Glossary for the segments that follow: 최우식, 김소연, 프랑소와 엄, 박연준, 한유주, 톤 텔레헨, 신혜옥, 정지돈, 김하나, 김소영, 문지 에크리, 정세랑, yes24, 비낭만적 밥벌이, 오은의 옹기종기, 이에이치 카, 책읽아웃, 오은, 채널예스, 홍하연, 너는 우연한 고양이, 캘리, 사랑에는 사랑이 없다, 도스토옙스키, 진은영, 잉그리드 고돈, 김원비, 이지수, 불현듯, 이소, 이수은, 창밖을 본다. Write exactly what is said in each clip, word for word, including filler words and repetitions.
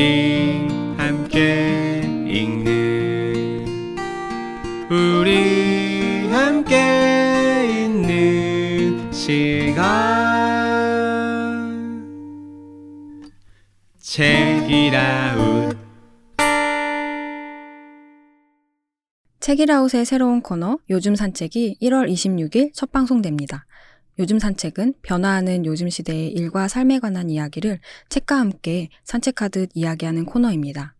우리 함께 읽는 우리 함께 읽는 시간 책읽아웃. 책읽아웃의 새로운 코너 요즘 산책이 일월 이십육일 첫 방송됩니다. 요즘 산책은 변화하는 요즘 시대의 일과 삶에 관한 이야기를 책과 함께 산책하듯 이야기하는 코너입니다.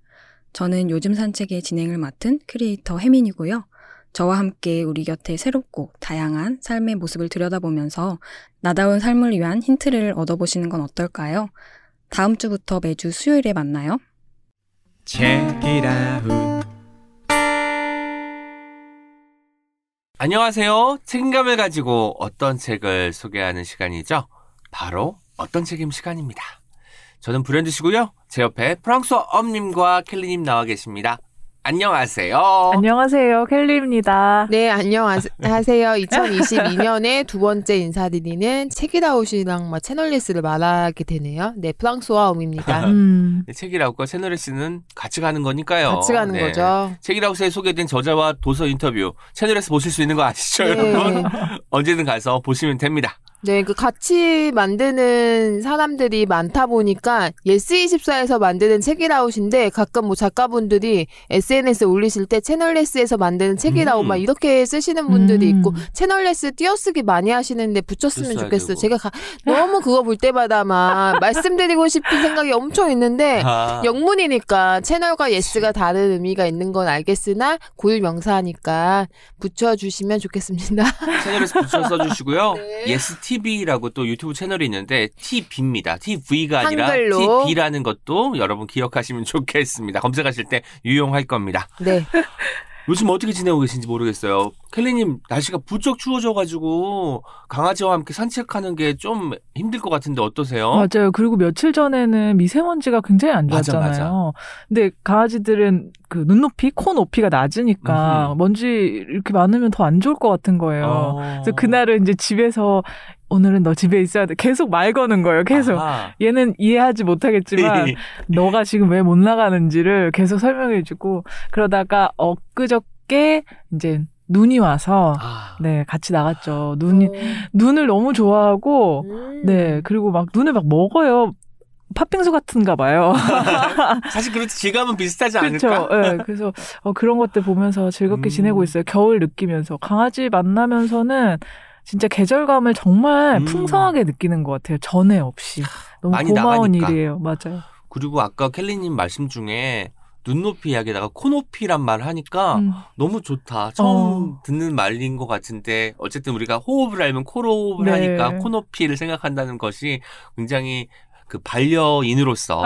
저는 요즘 산책의 진행을 맡은 크리에이터 혜민이고요. 저와 함께 우리 곁에 새롭고 다양한 삶의 모습을 들여다보면서 나다운 삶을 위한 힌트를 얻어보시는 건 어떨까요? 다음 주부터 매주 수요일에 만나요. 책읽아웃. 안녕하세요. 책임감을 가지고 어떤 책을 소개하는 시간이죠. 바로 어떤 책임 시간입니다. 저는 불현듯이고요. 제 옆에 프랑소와 엄님과 캘리님 나와 계십니다. 안녕하세요. 안녕하세요. 캘리입니다. 네, 안녕하세요. 이천이십이년에 두 번째 인사드리는 책읽아웃이랑 채널예스를 말하게 되네요. 네, 프랑소와 엄입니다. 음. 네, 책읽아웃과 채널예스는 같이 가는 거니까요. 같이 가는 네. 거죠. 책읽아웃에 소개된 저자와 도서 인터뷰 채널예스 보실 수 있는 거 아시죠, 네. 여러분? 언제든 가서 보시면 됩니다. 네, 그 같이 만드는 사람들이 많다 보니까 예스이십사에서 만드는 책읽아웃인데 가끔 뭐 작가분들이 에스엔에스에 올리실 때 채널예스에서 만드는 책읽아웃 음. 막 이렇게 쓰시는 분들이 음. 있고 채널예스 띄어쓰기 많이 하시는데 붙였으면 좋겠어요. 제가 가, 너무 그거 볼 때마다 막 말씀드리고 싶은 생각이 엄청 있는데 아. 영문이니까 채널과 예스가 다른 의미가 있는 건 알겠으나 고유 명사니까 붙여주시면 좋겠습니다. 채널예스 붙여 써주시고요. 네. 예스 티비라고 또 유튜브 채널이 있는데 티비입니다. 티브이가 아니라 한글로. 티비라는 것도 여러분 기억하시면 좋겠습니다. 검색하실 때 유용할 겁니다. 네. 요즘 어떻게 지내고 계신지 모르겠어요. 켈리님 날씨가 부쩍 추워져가지고 강아지와 함께 산책하는 게 좀 힘들 것 같은데 어떠세요? 맞아요. 그리고 며칠 전에는 미세먼지가 굉장히 안 좋았잖아요. 맞아, 맞아. 근데 강아지들은 그 눈높이, 코 높이가 낮으니까 으흠. 먼지 이렇게 많으면 더 안 좋을 것 같은 거예요. 어. 그래서 그날은 이제 집에서 오늘은 너 집에 있어야 돼. 계속 말 거는 거예요. 계속. 아하. 얘는 이해하지 못하겠지만 너가 지금 왜 못 나가는지를 계속 설명해 주고 그러다가 엊그저께 이제 눈이 와서 아. 네 같이 나갔죠. 눈이 오. 눈을 너무 좋아하고 음. 네 그리고 막 눈을 막 먹어요. 팥빙수 같은가 봐요. 사실 그렇지 질감은 비슷하지 않을까? 그렇죠. 네, 그래서 어, 그런 것들 보면서 즐겁게 음. 지내고 있어요. 겨울 느끼면서 강아지 만나면서는 진짜 계절감을 정말 음. 풍성하게 느끼는 것 같아요. 전에 없이 너무 고마운 나가니까. 일이에요. 맞아요. 그리고 아까 켈리님 말씀 중에 눈높이 이야기에다가 코높이란 말 하니까 음. 너무 좋다. 처음 어. 듣는 말인 것 같은데 어쨌든 우리가 호흡을 알면 코로 호흡을 네. 하니까 코높이를 생각한다는 것이 굉장히 그 반려인으로서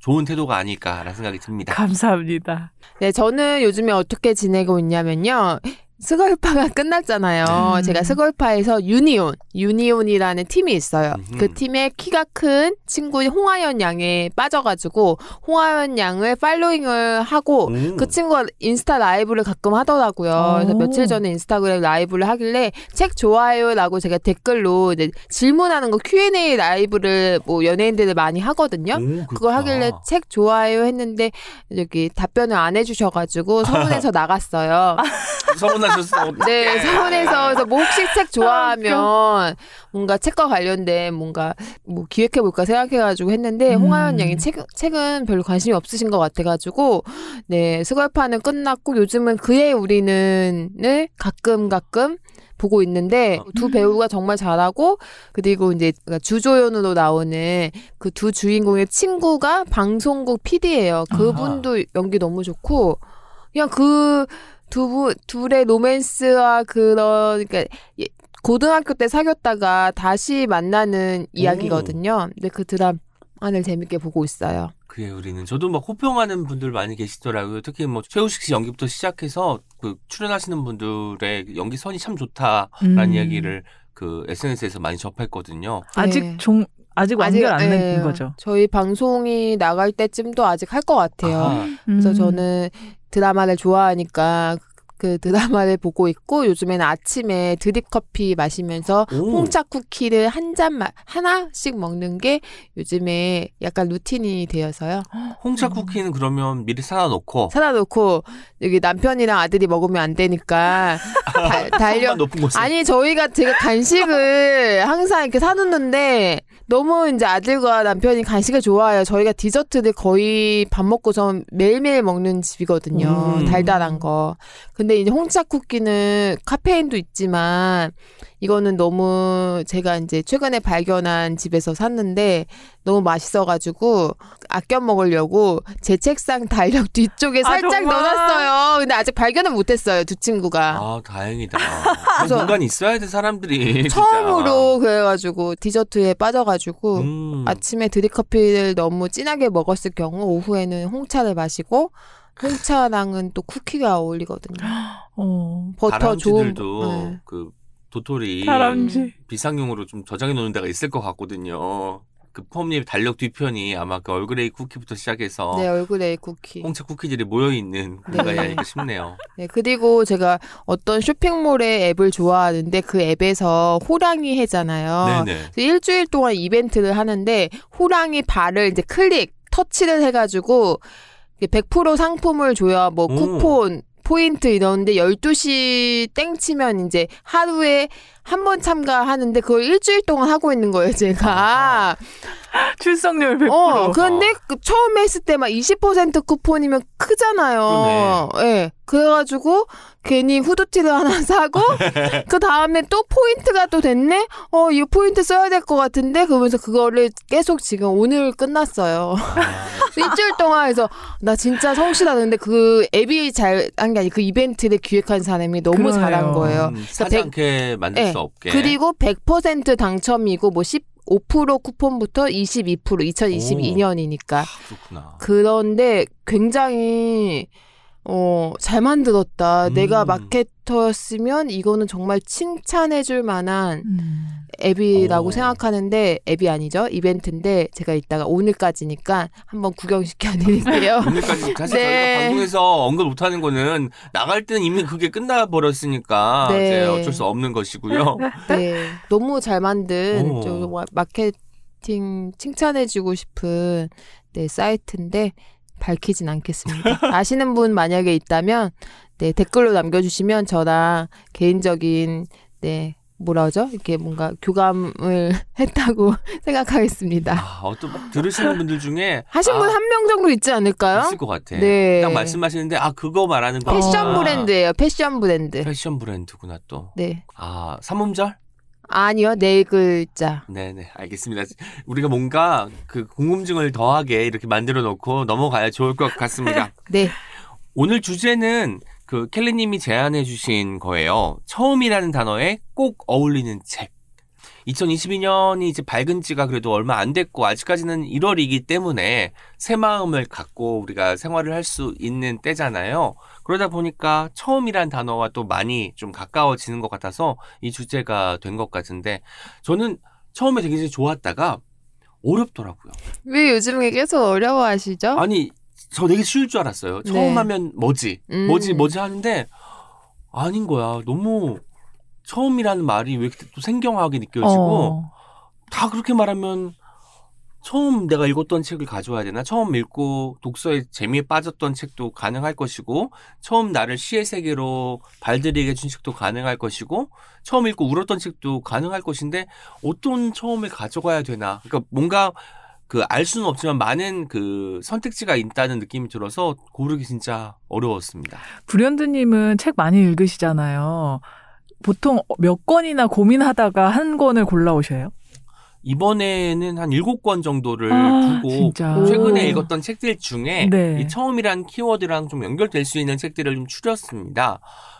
좋은 태도가 아닐까라는 생각이 듭니다. 감사합니다. 네, 저는 요즘에 어떻게 지내고 있냐면요. 스걸파가 끝났잖아요. 음. 제가 스걸파에서 유니온, 유니온이라는 팀이 있어요. 음흠. 그 팀의 키가 큰 친구 홍하연 양에 빠져가지고 홍하연 양을 팔로잉을 하고 음. 그 친구가 인스타 라이브를 가끔 하더라고요. 그래서 며칠 전에 인스타그램 라이브를 하길래 책 좋아요라고 제가 댓글로 이제 질문하는 거 큐 앤 에이 라이브를 뭐 연예인들이 많이 하거든요. 음, 그걸 하길래 책 좋아요 했는데 여기 답변을 안 해주셔가지고 서문에서 나갔어요. 서문하셨어. 네, 서문에서 뭐 혹시 책 좋아하면 뭔가 책과 관련된 뭔가 뭐 기획해볼까 생각해가지고 했는데 음. 홍하연 양이 책, 책은 별로 관심이 없으신 것 같아가지고 네, 스걸파는 끝났고 요즘은 그의 우리는을 가끔 가끔 보고 있는데 두 배우가 정말 잘하고 그리고 이제 주조연으로 나오는 그 두 주인공의 친구가 방송국 피디예요. 그분도 아하. 연기 너무 좋고 그냥 그 두 분, 둘의 로맨스와 그런, 그러니까, 고등학교 때 사귀었다가 다시 만나는 이야기거든요. 근데 그 드라마를 재밌게 보고 있어요. 그래, 우리는. 저도 막 호평하는 분들 많이 계시더라고요. 특히 뭐, 최우식 씨 연기부터 시작해서 그 출연하시는 분들의 연기 선이 참 좋다라는 음. 이야기를 그 에스엔에스에서 많이 접했거든요. 아직 네. 종, 아직 완결 안 된 거죠. 저희 방송이 나갈 때쯤도 아직 할 것 같아요. 아. 그래서 음. 저는 드라마를 좋아하니까 그 드라마를 보고 있고, 요즘에는 아침에 드립 커피 마시면서 오. 홍차 쿠키를 한 잔 하나씩 먹는 게 요즘에 약간 루틴이 되어서요. 홍차 쿠키는 그러면 미리 사다 놓고 사다 놓고 여기 남편이랑 아들이 먹으면 안 되니까 다, 달려 높은 곳에. 아니 저희가 제가 간식을 항상 이렇게 사놓는데 너무 이제 아들과 남편이 간식을 좋아해요. 저희가 디저트를 거의 밥 먹고서 매일매일 먹는 집이거든요. 음. 달달한 거. 근데 이제 홍차 쿠키는 카페인도 있지만 이거는 너무 제가 이제 최근에 발견한 집에서 샀는데 너무 맛있어가지고 아껴 먹으려고 제 책상 달력 뒤쪽에 살짝 아, 넣어놨어요. 근데 아직 발견을 못했어요. 두 친구가. 아 다행이다. 공간이 있어야 돼 사람들이. 처음으로 진짜. 그래가지고 디저트에 빠져가지고 음. 아침에 드립커피를 너무 진하게 먹었을 경우 오후에는 홍차를 마시고 홍차랑은 또 쿠키가 어울리거든요. 어, 버터 좋은. 네. 그 도토리 다람쥐. 비상용으로 좀 저장해 놓는 데가 있을 것 같거든요. 그 폼잎 달력 뒤편이 아마 그 얼그레이 쿠키부터 시작해서 네, 얼그레이 쿠키. 홍차 쿠키들이 모여있는 공간이 네. 아닐까 싶네요. 네, 그리고 제가 어떤 쇼핑몰의 앱을 좋아하는데 그 앱에서 호랑이 해잖아요. 네네. 일주일 동안 이벤트를 하는데 호랑이 발을 이제 클릭, 터치를 해가지고 백 퍼센트 상품을 줘요. 뭐 쿠폰, 오. 포인트 이러는데 열두 시 땡 치면 이제 하루에 한 번 참가하는데 그걸 일주일 동안 하고 있는 거예요, 제가. 출석률 백 퍼센트. 어, 근데 그 처음에 했을 때 막 이십 퍼센트 쿠폰이면 크잖아요. 예. 네. 그래가지고 괜히 후드티를 하나 사고 그 다음에 또 포인트가 또 됐네? 어, 이 포인트 써야 될 것 같은데? 그러면서 그거를 계속 지금 오늘 끝났어요. 일주일 동안 해서 나 진짜 성실하는데 그 앱이 잘 한 게 아니라 그 이벤트를 기획한 사람이 너무 그래요. 잘한 거예요. 사지 않게 만들 네. 수 없게. 그리고 백 퍼센트 당첨이고 뭐 십오 퍼센트 쿠폰부터 이십이 퍼센트 이천이십이 년이니까. 오, 그렇구나. 그런데 굉장히 어, 잘 만들었다. 음. 내가 마케터였으면 이거는 정말 칭찬해줄 만한 음. 앱이라고 오. 생각하는데 앱이 아니죠. 이벤트인데 제가 이따가 오늘까지니까 한번 구경시켜드릴게요. 오늘까지 사실 네. 저희가 방송에서 언급 못하는 거는 나갈 때는 이미 그게 끝나버렸으니까 네. 이제 어쩔 수 없는 것이고요. 네. 너무 잘 만든 좀 마케팅 칭찬해주고 싶은 네, 사이트인데 밝히진 않겠습니다. 아시는 분 만약에 있다면 네, 댓글로 남겨주시면 저랑 개인적인 네 뭐라죠? 이렇게 뭔가 교감을 했다고 생각하겠습니다. 아, 어떤 들으시는 분들 중에 하신 분 한 명 아, 정도 있지 않을까요? 있을 것 같아. 네. 딱 말씀하시는데 아 그거 말하는 거. 패션 브랜드예요. 패션 브랜드. 패션 브랜드구나 또. 네. 아 삼음절? 아니요, 네 글자. 네네, 알겠습니다. 우리가 뭔가 그 궁금증을 더하게 이렇게 만들어 놓고 넘어가야 좋을 것 같습니다. 네. 오늘 주제는 그 켈리님이 제안해 주신 거예요. 처음이라는 단어에 꼭 어울리는 책. 이천이십이 년이 이제 밝은 지가 그래도 얼마 안 됐고 아직까지는 일월이기 때문에 새 마음을 갖고 우리가 생활을 할 수 있는 때잖아요. 그러다 보니까 처음이란 단어와 또 많이 좀 가까워지는 것 같아서 이 주제가 된 것 같은데 저는 처음에 되게 좋았다가 어렵더라고요. 왜 요즘에 계속 어려워하시죠? 아니, 저 되게 쉬울 줄 알았어요. 처음 네. 하면 뭐지? 음. 뭐지? 뭐지? 하는데 아닌 거야. 너무... 처음이라는 말이 왜 이렇게 또 생경하게 느껴지고 어. 다 그렇게 말하면 처음 내가 읽었던 책을 가져와야 되나? 처음 읽고 독서의 재미에 빠졌던 책도 가능할 것이고 처음 나를 시의 세계로 발들이게 해준 책도 가능할 것이고 처음 읽고 울었던 책도 가능할 것인데 어떤 처음을 가져가야 되나? 그러니까 뭔가 그 알 수는 없지만 많은 그 선택지가 있다는 느낌이 들어서 고르기 진짜 어려웠습니다. 불현듯님은 책 많이 읽으시잖아요. 보통 몇 권이나 고민하다가 한 권을 골라오셔요? 이번에는 한 일곱 권 정도를 아, 두고 진짜? 최근에 오. 읽었던 책들 중에 네. 이 처음이란 키워드랑 좀 연결될 수 있는 책들을 좀 추렸습니다.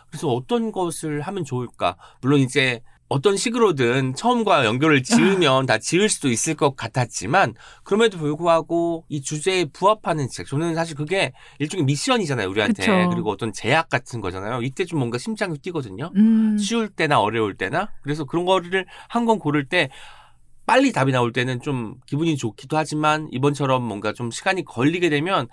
그래서 어떤 것을 하면 좋을까? 물론 이제 어떤 식으로든 처음과 연결을 지으면 다 지을 수도 있을 것 같았지만 그럼에도 불구하고 이 주제에 부합하는 책. 저는 사실 그게 일종의 미션이잖아요. 우리한테. 그쵸. 그리고 어떤 제약 같은 거잖아요. 이때 좀 뭔가 심장이 뛰거든요. 음. 쉬울 때나 어려울 때나. 그래서 그런 거를 한 권 고를 때 빨리 답이 나올 때는 좀 기분이 좋기도 하지만 이번처럼 뭔가 좀 시간이 걸리게 되면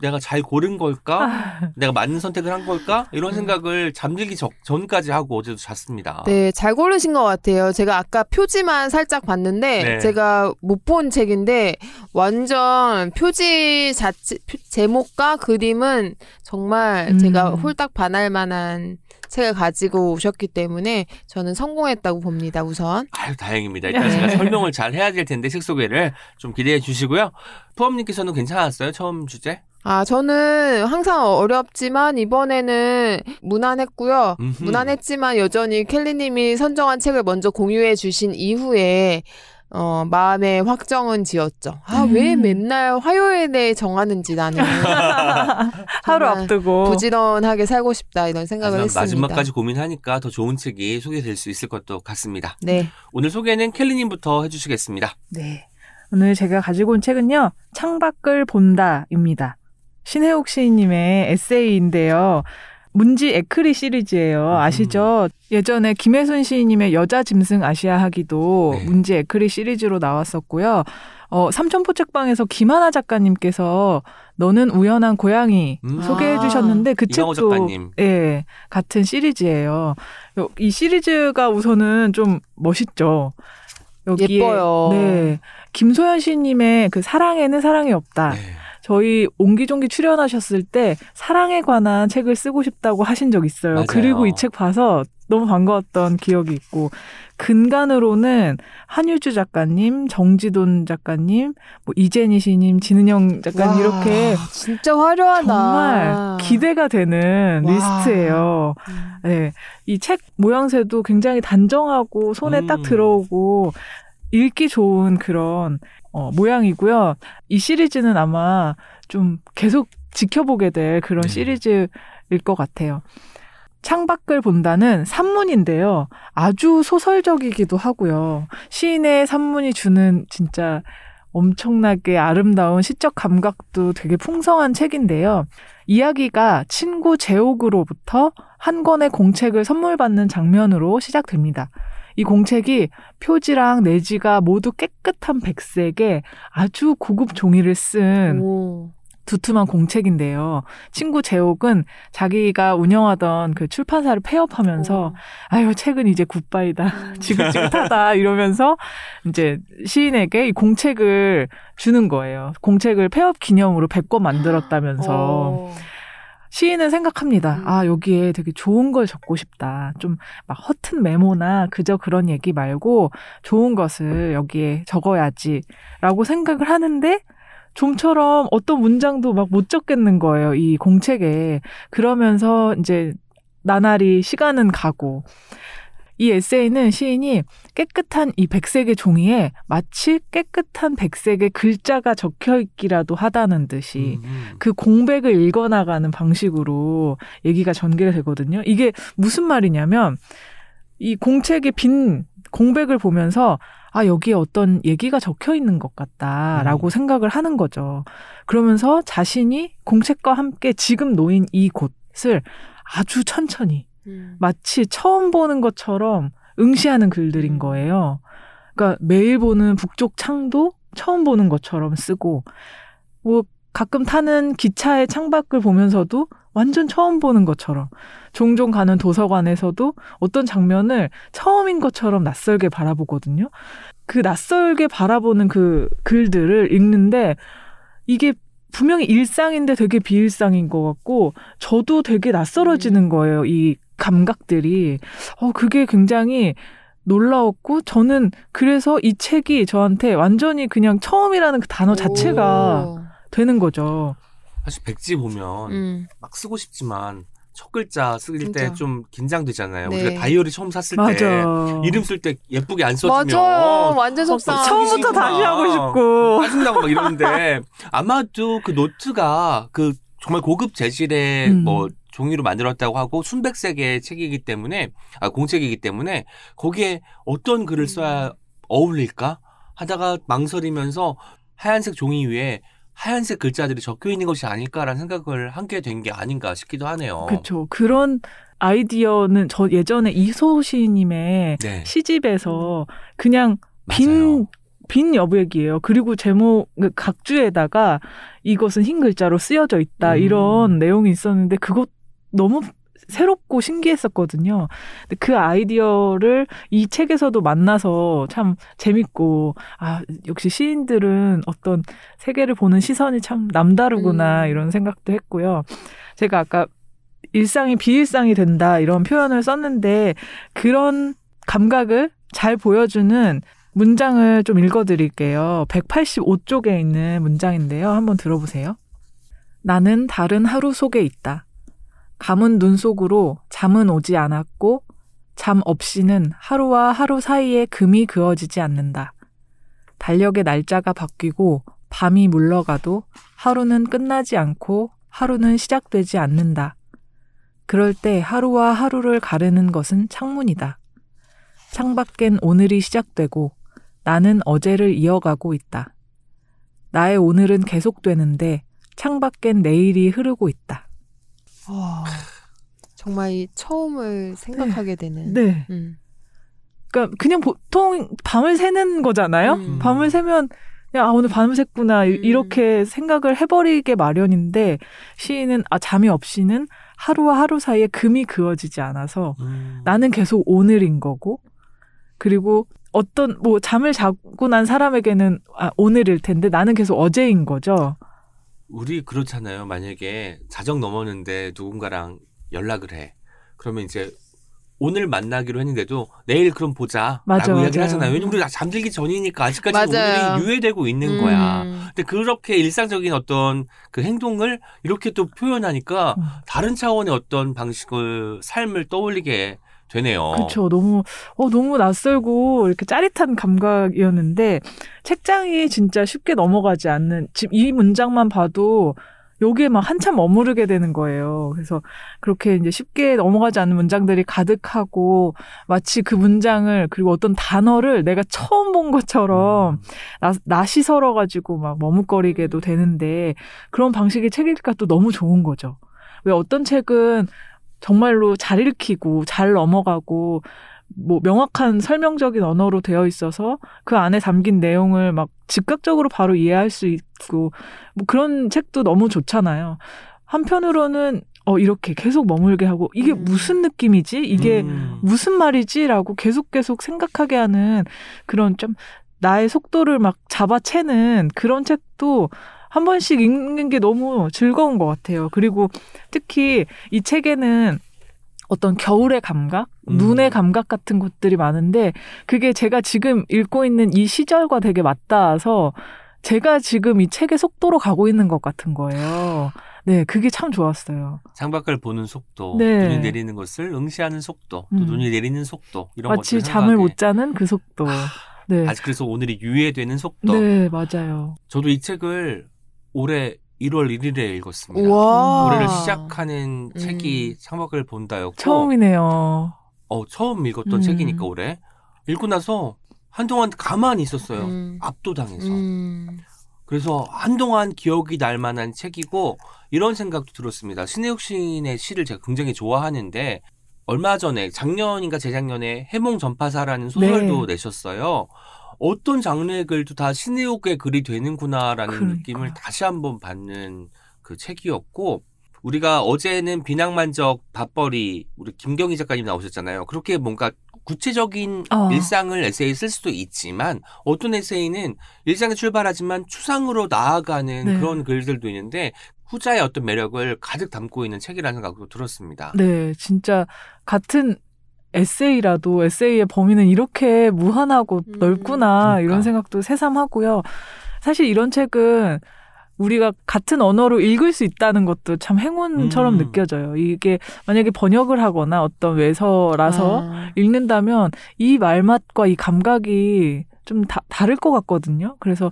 내가 잘 고른 걸까? 내가 맞는 선택을 한 걸까? 이런 생각을 잠들기 전까지 하고 어제도 잤습니다. 네, 잘 고르신 것 같아요. 제가 아까 표지만 살짝 봤는데 네. 제가 못 본 책인데 완전 표지 자체, 제목과 그림은 정말 음. 제가 홀딱 반할 만한 책을 가지고 오셨기 때문에 저는 성공했다고 봅니다. 우선. 아유, 다행입니다. 일단 제가 설명을 잘 해야 될 텐데 책 소개를 좀 기대해 주시고요. 푸엄님께서는 괜찮았어요? 처음 주제? 아, 저는 항상 어렵지만 이번에는 무난했고요. 음흠. 무난했지만 여전히 켈리님이 선정한 책을 먼저 공유해 주신 이후에 어, 마음의 확정은 지었죠. 아, 음. 왜 맨날 화요일에 정하는지 나는. 하루 앞두고. 부지런하게 살고 싶다 이런 생각을 했습니다. 마지막까지 고민하니까 더 좋은 책이 소개될 수 있을 것도 같습니다. 네. 오늘 소개는 켈리님부터 해주시겠습니다. 네. 오늘 제가 가지고 온 책은요. 창밖을 본다입니다. 신혜옥 시인님의 에세이인데요. 문지 에크리 시리즈예요. 아시죠? 예전에 김혜순 시인님의 여자 짐승 아시아하기도 네. 문지 에크리 시리즈로 나왔었고요. 어, 삼천포 책방에서 김하나 작가님께서 너는 우연한 고양이 음. 소개해 주셨는데 그 책도 작가님. 예, 같은 시리즈예요. 이 시리즈가 우선은 좀 멋있죠. 여기에, 예뻐요. 네, 김소연 시인님의 그 사랑에는 사랑이 없다. 네. 저희 옹기종기 출연하셨을 때 사랑에 관한 책을 쓰고 싶다고 하신 적 있어요. 맞아요. 그리고 이 책 봐서 너무 반가웠던 기억이 있고 근간으로는 한유주 작가님, 정지돈 작가님, 뭐 이재니 시님, 진은영 작가님 와, 이렇게 진짜 화려하다. 정말 기대가 되는 와. 리스트예요. 네, 이 책 모양새도 굉장히 단정하고 손에 음. 딱 들어오고 읽기 좋은 그런 어, 모양이고요. 이 시리즈는 아마 좀 계속 지켜보게 될 그런 네. 시리즈일 것 같아요. 창밖을 본다는 산문인데요. 아주 소설적이기도 하고요. 시인의 산문이 주는 진짜 엄청나게 아름다운 시적 감각도 되게 풍성한 책인데요. 이야기가 친구 제옥으로부터 한 권의 공책을 선물 받는 장면으로 시작됩니다. 이 공책이 표지랑 내지가 모두 깨끗한 백색에 아주 고급 종이를 쓴 오. 두툼한 공책인데요. 친구 제옥은 자기가 운영하던 그 출판사를 폐업하면서 오. 아유 책은 이제 굿바이다. 지긋지긋하다 이러면서 이제 시인에게 이 공책을 주는 거예요. 공책을 폐업 기념으로 백 권 만들었다면서. 오. 시인은 생각합니다. 아, 여기에 되게 좋은 걸 적고 싶다. 좀 막 허튼 메모나 그저 그런 얘기 말고 좋은 것을 여기에 적어야지 라고 생각을 하는데 좀처럼 어떤 문장도 막 못 적겠는 거예요. 이 공책에. 그러면서 이제 나날이 시간은 가고 이 에세이는 시인이 깨끗한 이 백색의 종이에 마치 깨끗한 백색의 글자가 적혀있기라도 하다는 듯이 그 공백을 읽어나가는 방식으로 얘기가 전개되거든요. 이게 무슨 말이냐면 이 공책의 빈 공백을 보면서 아 여기에 어떤 얘기가 적혀있는 것 같다라고 음. 생각을 하는 거죠. 그러면서 자신이 공책과 함께 지금 놓인 이곳을 아주 천천히 마치 처음 보는 것처럼 응시하는 글들인 거예요. 그러니까 매일 보는 북쪽 창도 처음 보는 것처럼 쓰고 뭐 가끔 타는 기차의 창밖을 보면서도 완전 처음 보는 것처럼 종종 가는 도서관에서도 어떤 장면을 처음인 것처럼 낯설게 바라보거든요. 그 낯설게 바라보는 그 글들을 읽는데 이게 분명히 일상인데 되게 비일상인 것 같고 저도 되게 낯설어지는 거예요. 이 감각들이. 어, 그게 굉장히 놀라웠고 저는 그래서 이 책이 저한테 완전히 그냥 처음이라는 그 단어 자체가 오. 되는 거죠. 사실 백지 보면 음. 막 쓰고 싶지만 첫 글자 쓸 때 좀 긴장되잖아요. 네. 우리가 다이어리 처음 샀을 맞아. 때 이름 쓸 때 예쁘게 안 써주면 맞아요. 완전 속상. 어, 처음부터 다시 하고 싶고 짜증나고 막 이러는데 아마도 그 노트가 그 정말 고급 재질의 음. 뭐 종이로 만들었다고 하고 순백색의 책이기 때문에 아 공책이기 때문에 거기에 어떤 글을 써야 어울릴까 하다가 망설이면서 하얀색 종이 위에 하얀색 글자들이 적혀 있는 것이 아닐까라는 생각을 하게 된 게 아닌가 싶기도 하네요. 그렇죠. 그런 아이디어는 저 예전에 이소 시인님의 네. 시집에서 그냥 맞아요. 빈 빈 여백이에요. 그리고 제목 각주에다가 이것은 흰 글자로 쓰여져 있다. 이런 음. 내용이 있었는데 그것 너무 새롭고 신기했었거든요. 근데 그 아이디어를 이 책에서도 만나서 참 재밌고, 아, 역시 시인들은 어떤 세계를 보는 시선이 참 남다르구나, 음. 이런 생각도 했고요. 제가 아까 일상이 비일상이 된다, 이런 표현을 썼는데, 그런 감각을 잘 보여주는 문장을 좀 읽어드릴게요. 백팔십오 쪽에 있는 문장인데요. 한번 들어보세요. 나는 다른 하루 속에 있다. 감은 눈 속으로 잠은 오지 않았고 잠 없이는 하루와 하루 사이에 금이 그어지지 않는다. 달력의 날짜가 바뀌고 밤이 물러가도 하루는 끝나지 않고 하루는 시작되지 않는다. 그럴 때 하루와 하루를 가르는 것은 창문이다. 창밖엔 오늘이 시작되고 나는 어제를 이어가고 있다. 나의 오늘은 계속되는데 창밖엔 내일이 흐르고 있다. 와, 정말 이 처음을 생각하게 네. 되는. 네. 음. 그러니까 그냥 보통 밤을 새는 거잖아요. 음. 밤을 새면 그냥 아 오늘 밤을 샜구나 음. 이렇게 생각을 해버리게 마련인데 시인은 아 잠이 없이는 하루와 하루 사이에 금이 그어지지 않아서 음. 나는 계속 오늘인 거고 그리고 어떤 뭐 잠을 자고 난 사람에게는 아, 오늘일 텐데 나는 계속 어제인 거죠. 우리 그렇잖아요. 만약에 자정 넘었는데 누군가랑 연락을 해. 그러면 이제 오늘 만나기로 했는데도 내일 그럼 보자 맞아, 라고 이야기를 하잖아요. 왜냐면 우리가 잠들기 전이니까 아직까지는 맞아요. 오늘이 유예되고 있는 음. 거야. 근데 그렇게 일상적인 어떤 그 행동을 이렇게 또 표현하니까 음. 다른 차원의 어떤 방식을 삶을 떠올리게 되네요. 그렇죠. 너무 어 너무 낯설고 이렇게 짜릿한 감각이었는데 책장이 진짜 쉽게 넘어가지 않는 지금 이 문장만 봐도 여기에 막 한참 머무르게 되는 거예요. 그래서 그렇게 이제 쉽게 넘어가지 않는 문장들이 가득하고 마치 그 문장을 그리고 어떤 단어를 내가 처음 본 것처럼 낯이 설어가지고 막 머뭇거리게도 되는데 그런 방식의 책 읽기가 또 너무 좋은 거죠. 왜 어떤 책은 정말로 잘 읽히고 잘 넘어가고 뭐 명확한 설명적인 언어로 되어 있어서 그 안에 담긴 내용을 막 즉각적으로 바로 이해할 수 있고 뭐 그런 책도 너무 좋잖아요. 한편으로는 어 이렇게 계속 머물게 하고 이게 음. 무슨 느낌이지? 이게 음. 무슨 말이지? 라고 계속 계속 생각하게 하는 그런 좀 나의 속도를 막 잡아채는 그런 책도 한 번씩 읽는 게 너무 즐거운 것 같아요. 그리고 특히 이 책에는 어떤 겨울의 감각, 음. 눈의 감각 같은 것들이 많은데 그게 제가 지금 읽고 있는 이 시절과 되게 맞닿아서 제가 지금 이 책의 속도로 가고 있는 것 같은 거예요. 네, 그게 참 좋았어요. 창밖을 보는 속도, 네. 눈이 내리는 것을 응시하는 속도, 음. 또 눈이 내리는 속도 이런 마치 잠을 못 자는 그 속도. 네. 아직 그래서 오늘이 유예되는 속도. 네, 맞아요. 저도 이 책을 올해 일월 일일에 읽었습니다. 우와. 올해를 시작하는 음. 책이 창밖을 본다였고 처음이네요. 어, 처음 읽었던 음. 책이니까 올해 읽고 나서 한동안 가만히 있었어요. 음. 압도당해서. 음. 그래서 한동안 기억이 날 만한 책이고 이런 생각도 들었습니다. 신혜욱 시인의 시를 제가 굉장히 좋아하는데 얼마 전에 작년인가 재작년에 해몽 전파사라는 소설도 네. 내셨어요. 어떤 장르의 글도 다 신혜옥의 글이 되는구나라는 그러니까요. 느낌을 다시 한번 받는 그 책이었고 우리가 어제는 비낭만적 밥벌이 우리 김경희 작가님 나오셨잖아요. 그렇게 뭔가 구체적인 어. 일상을 에세이 쓸 수도 있지만 어떤 에세이는 일상에 출발하지만 추상으로 나아가는 네. 그런 글들도 있는데 후자의 어떤 매력을 가득 담고 있는 책이라는 생각도 들었습니다. 네, 진짜 같은 에세이라도 에세이의 범위는 이렇게 무한하고 음, 넓구나 그러니까. 이런 생각도 새삼하고요. 사실 이런 책은 우리가 같은 언어로 읽을 수 있다는 것도 참 행운처럼 음. 느껴져요. 이게 만약에 번역을 하거나 어떤 외서라서 아. 읽는다면 이 말맛과 이 감각이 좀 다, 다를 것 같거든요. 그래서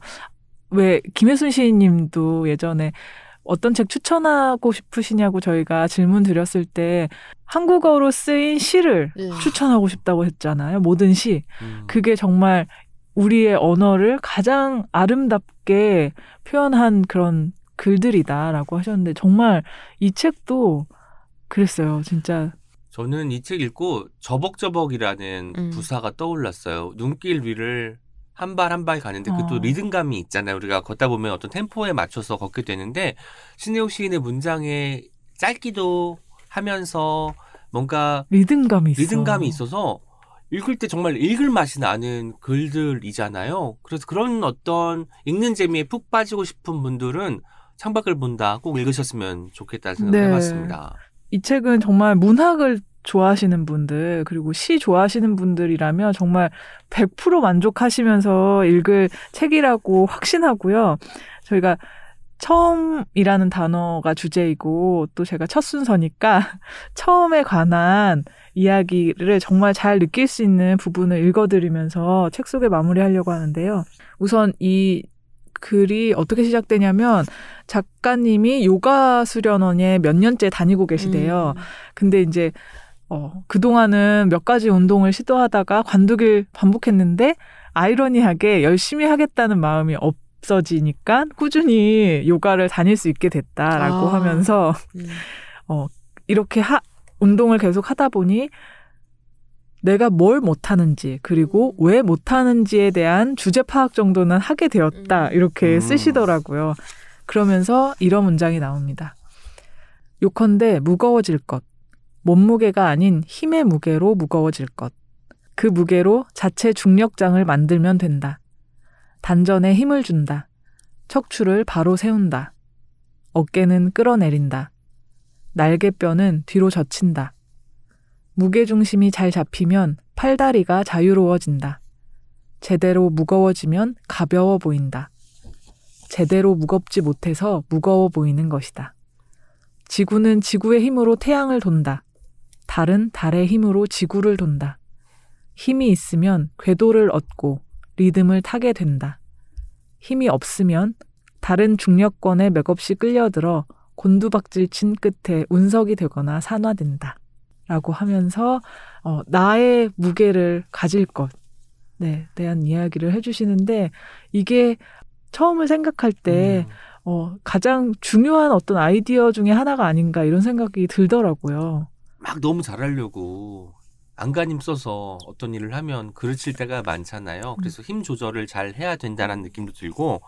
왜 김혜순 시인님도 예전에 어떤 책 추천하고 싶으시냐고 저희가 질문 드렸을 때 한국어로 쓰인 시를 예. 추천하고 싶다고 했잖아요. 모든 시. 음. 그게 정말 우리의 언어를 가장 아름답게 표현한 그런 글들이다라고 하셨는데 정말 이 책도 그랬어요. 진짜. 저는 이 책 읽고 저벅저벅이라는 음. 부사가 떠올랐어요. 눈길 위를 한 발 한 발 가는데 그 또 어. 리듬감이 있잖아요. 우리가 걷다 보면 어떤 템포에 맞춰서 걷게 되는데 신혜옥 시인의 문장에 짧기도 하면서 뭔가 리듬감이, 리듬감이 있어서 읽을 때 정말 읽을 맛이 나는 글들이잖아요. 그래서 그런 어떤 읽는 재미에 푹 빠지고 싶은 분들은 창밖을 본다 꼭 읽으셨으면 좋겠다는 생각을 네. 해봤습니다. 이 책은 정말 문학을 좋아하시는 분들 그리고 시 좋아하시는 분들이라면 정말 백 퍼센트 만족하시면서 읽을 책이라고 확신하고요. 저희가 처음이라는 단어가 주제이고 또 제가 첫 순서니까 처음에 관한 이야기를 정말 잘 느낄 수 있는 부분을 읽어드리면서 책 소개 마무리하려고 하는데요. 우선 이 글이 어떻게 시작되냐면 작가님이 요가 수련원에 몇 년째 다니고 계시대요. 음. 근데 이제 어, 그동안은 몇 가지 운동을 시도하다가 관두길 반복했는데 아이러니하게 열심히 하겠다는 마음이 없 없어지니까 꾸준히 요가를 다닐 수 있게 됐다라고 아, 하면서 음. 어, 이렇게 하, 운동을 계속 하다 보니 내가 뭘 못하는지 그리고 왜 못하는지에 대한 주제 파악 정도는 하게 되었다 이렇게 음. 쓰시더라고요. 그러면서 이런 문장이 나옵니다. 요컨대 무거워질 것, 몸무게가 아닌 힘의 무게로 무거워질 것, 그 무게로 자체 중력장을 만들면 된다. 단전에 힘을 준다. 척추를 바로 세운다. 어깨는 끌어내린다. 날개뼈는 뒤로 젖힌다. 무게중심이 잘 잡히면 팔다리가 자유로워진다. 제대로 무거워지면 가벼워 보인다. 제대로 무겁지 못해서 무거워 보이는 것이다. 지구는 지구의 힘으로 태양을 돈다. 달은 달의 힘으로 지구를 돈다. 힘이 있으면 궤도를 얻고 리듬을 타게 된다. 힘이 없으면 다른 중력권에 맥없이 끌려들어 곤두박질 친 끝에 운석이 되거나 산화된다. 라고 하면서 어, 나의 무게를 가질 것 네, 대한 이야기를 해주시는데 이게 처음을 생각할 때 음. 어, 가장 중요한 어떤 아이디어 중에 하나가 아닌가 이런 생각이 들더라고요. 막 너무 잘하려고. 안간힘 써서 어떤 일을 하면 그르칠 때가 많잖아요. 그래서 힘 조절을 잘 해야 된다는 느낌도 들고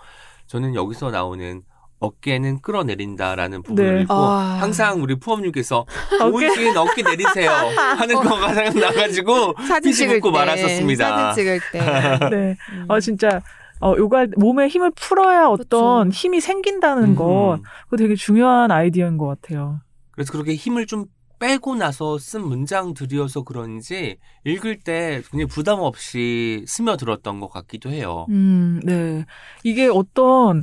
저는 여기서 나오는 어깨는 끌어내린다라는 부분을 네. 읽고 아... 항상 우리 푸엄님께서 오은 시인 어깨 내리세요 하는 어. 거가 생각나가지고 피시 묻고 말았었습니다. 사진 찍을 때. 네. 어, 진짜 어, 요가 몸에 힘을 풀어야 어떤 그쵸. 힘이 생긴다는 음. 거 그거 되게 중요한 아이디어인 것 같아요. 그래서 그렇게 힘을 좀 빼고 나서 쓴 문장들이어서 그런지 읽을 때 굉장히 부담 없이 스며들었던 것 같기도 해요. 음, 네. 이게 어떤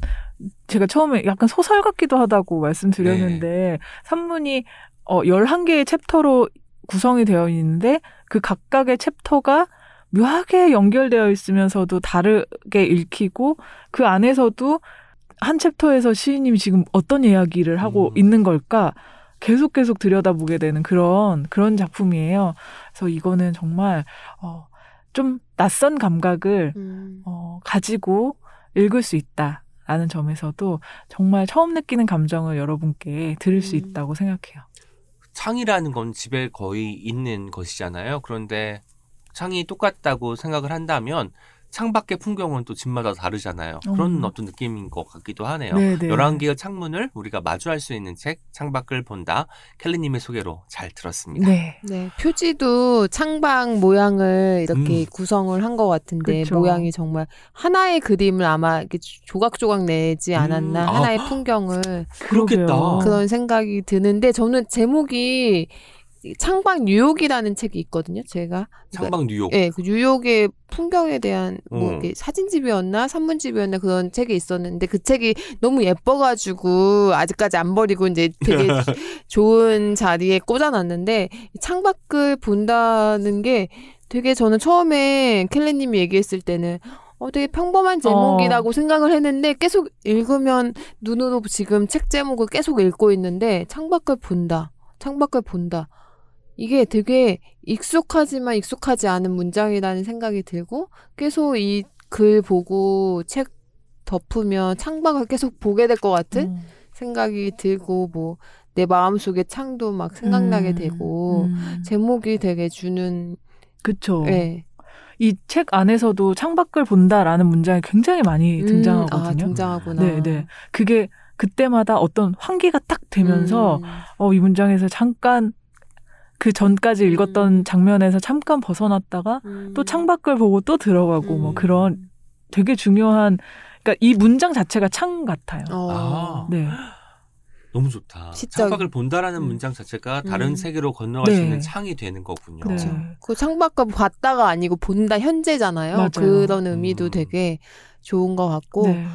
제가 처음에 약간 소설 같기도 하다고 말씀드렸는데 네. 산문이 어, 열한 개의 챕터로 구성이 되어 있는데 그 각각의 챕터가 묘하게 연결되어 있으면서도 다르게 읽히고 그 안에서도 한 챕터에서 시인님이 지금 어떤 이야기를 하고 음. 있는 걸까? 계속 계속 들여다보게 되는 그런 그런 작품이에요. 그래서 이거는 정말 어, 좀 낯선 감각을 음. 어, 가지고 읽을 수 있다라는 점에서도 정말 처음 느끼는 감정을 여러분께 들을 음. 수 있다고 생각해요. 창이라는 건 집에 거의 있는 것이잖아요. 그런데 창이 똑같다고 생각을 한다면 창밖의 풍경은 또 집마다 다르잖아요. 그런 음. 어떤 느낌인 것 같기도 하네요. 네네. 열한 개의 창문을 우리가 마주할 수 있는 책 창밖을 본다. 켈리님의 소개로 잘 들었습니다. 네, 네. 표지도 창밖 모양을 이렇게 음. 구성을 한 것 같은데 그쵸. 모양이 정말 하나의 그림을 아마 이렇게 조각조각 내지 않았나. 음. 아. 하나의 풍경을. 그러겠다. 그런 생각이 드는데 저는 제목이 창밖 뉴욕이라는 책이 있거든요. 제가 창밖 뉴욕. 그러니까, 네, 그 뉴욕의 풍경에 대한 뭐 음. 이렇게 사진집이었나 산문집이었나 그런 책이 있었는데 그 책이 너무 예뻐가지고 아직까지 안 버리고 이제 되게 좋은 자리에 꽂아놨는데 창밖을 본다는 게 되게 저는 처음에 켈리님이 얘기했을 때는 어, 되게 평범한 제목이라고 어. 생각을 했는데 계속 읽으면 눈으로 지금 책 제목을 계속 읽고 있는데 창밖을 본다. 창밖을 본다. 이게 되게 익숙하지만 익숙하지 않은 문장이라는 생각이 들고 계속 이 글 보고 책 덮으면 창밖을 계속 보게 될 것 같은 음. 생각이 들고 뭐 내 마음속에 창도 막 생각나게 음. 되고 음. 제목이 되게 주는 그쵸. 네. 이 책 안에서도 창밖을 본다라는 문장이 굉장히 많이 등장하거든요. 음, 아, 등장하구나. 네, 네. 그게 그때마다 어떤 환기가 딱 되면서 음. 어, 이 문장에서 잠깐 그 전까지 읽었던 음. 장면에서 잠깐 벗어났다가 음. 또 창밖을 보고 또 들어가고 음. 뭐 그런 되게 중요한, 그러니까 이 문장 자체가 창 같아요. 어. 아. 네. 너무 좋다. 진짜. 창밖을 본다라는 문장 자체가 다른 음. 세계로 건너갈 네. 수 있는 창이 되는 거군요. 그렇죠. 그 창밖을 봤다가 아니고 본다 현재잖아요. 맞아요. 그런 의미도 음. 되게 좋은 것 같고 네.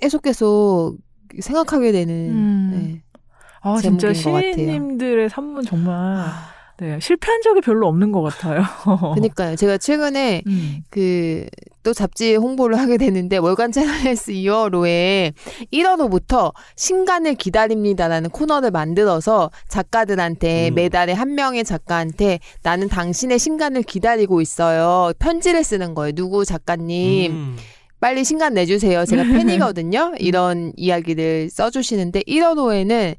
계속 계속 생각하게 되는 음. 네, 아, 진짜 시인님들의 산문 정말 네, 실패한 적이 별로 없는 것 같아요. 그러니까요. 제가 최근에 음. 그 또 잡지 홍보를 하게 되는데 월간 채널예스 이월호에 일월호부터 신간을 기다립니다라는 코너를 만들어서 작가들한테 음. 매달에 한 명의 작가한테 나는 당신의 신간을 기다리고 있어요. 편지를 쓰는 거예요. 누구 작가님. 음. 빨리 신간 내주세요. 제가 팬이거든요. 이런 이야기를 써주시는데 일월호에는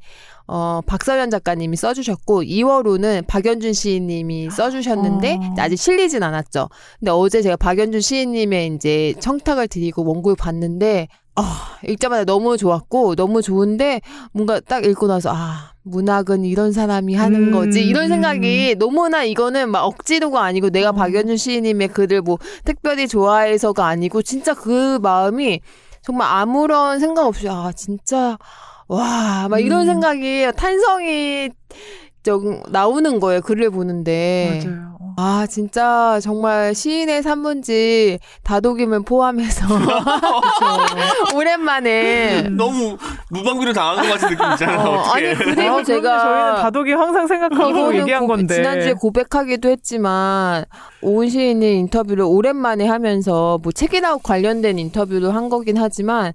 어, 박서연 작가님이 써주셨고 이월호는 박연준 시인님이 써주셨는데 어... 아직 실리진 않았죠. 근데 어제 제가 박연준 시인님의 이제 청탁을 드리고 원고를 봤는데 아, 읽자마자 너무 좋았고 너무 좋은데 뭔가 딱 읽고 나서 아 문학은 이런 사람이 하는 거지 음. 이런 생각이 너무나 이거는 막 억지로가 아니고 내가 박연준 시인님의 글을 뭐 특별히 좋아해서가 아니고 진짜 그 마음이 정말 아무런 생각 없이 아 진짜 와 막 이런 음. 생각이 탄성이 좀 나오는 거예요. 글을 보는데. 맞아요. 아 진짜 정말 시인의 산문지 다독임을 포함해서 오랜만에 너무 무방비로 당하는 것 같은 느낌 있잖아. 어, 아니 그리고 아, 제가 저희는 다독임 항상 생각하고 얘기한 고, 건데 지난주에 고백하기도 했지만 오은 시인의 인터뷰를 오랜만에 하면서 뭐 책읽아웃 관련된 인터뷰도 한 거긴 하지만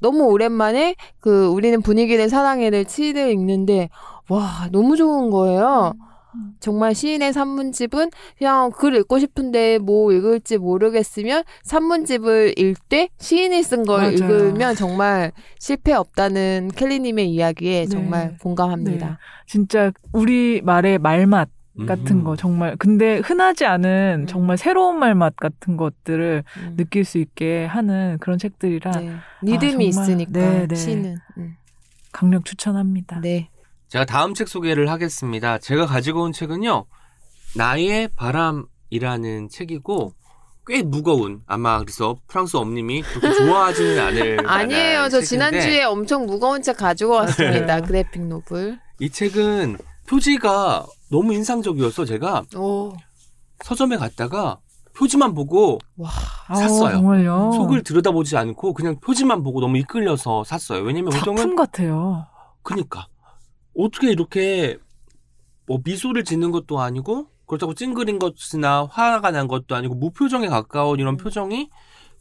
너무 오랜만에 그 우리는 분위기를 사랑해를 칠을 읽는데 와 너무 좋은 거예요. 음. 정말 시인의 산문집은 그냥 글 읽고 싶은데 뭐 읽을지 모르겠으면 산문집을 읽되 시인이 쓴 걸 읽으면 정말 실패 없다는 켈리님의 이야기에 네. 정말 공감합니다. 네. 진짜 우리 말의 말맛 같은 음. 거 정말 근데 흔하지 않은 음. 정말 새로운 말맛 같은 것들을 음. 느낄 수 있게 하는 그런 책들이라 네. 리듬이 아, 있으니까 네, 네. 시는 음. 강력 추천합니다. 네. 제가 다음 책 소개를 하겠습니다. 제가 가지고 온 책은요. 나의 바람이라는 책이고 꽤 무거운 아마 그래서 프랑스 엄님이 그렇게 좋아하지는 않을 아니에요. 저 책인데. 지난주에 엄청 무거운 책 가지고 왔습니다. 그래픽 노블. 이 책은 표지가 너무 인상적이어서 제가 오. 서점에 갔다가 표지만 보고 와, 샀어요. 오, 정말요? 속을 들여다보지 않고 그냥 표지만 보고 너무 이끌려서 샀어요. 왜냐면 작품 보통은 같아요. 그러니까. 어떻게 이렇게 뭐 미소를 짓는 것도 아니고 그렇다고 찡그린 것이나 화가 난 것도 아니고 무표정에 가까운 이런 표정이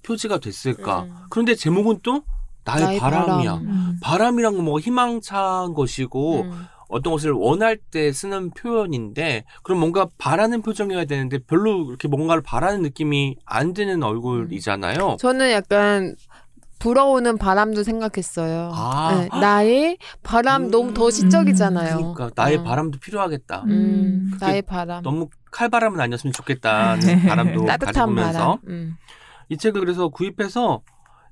표지가 됐을까. 음. 그런데 제목은 또 나의, 나의 바람이야. 바람. 음. 바람이란 건 뭐 희망찬 것이고 음. 어떤 것을 원할 때 쓰는 표현인데 그럼 뭔가 바라는 표정이어야 되는데 별로 이렇게 뭔가를 바라는 느낌이 안 드는 얼굴이잖아요. 저는 약간... 불어오는 바람도 생각했어요. 아. 네, 나의 바람 음, 너무 더 시적이잖아요. 그러니까 나의 어. 바람도 필요하겠다. 음, 나의 바람. 너무 칼바람은 아니었으면 좋겠다는 바람도 따뜻한 바람. 음. 이 책을 그래서 구입해서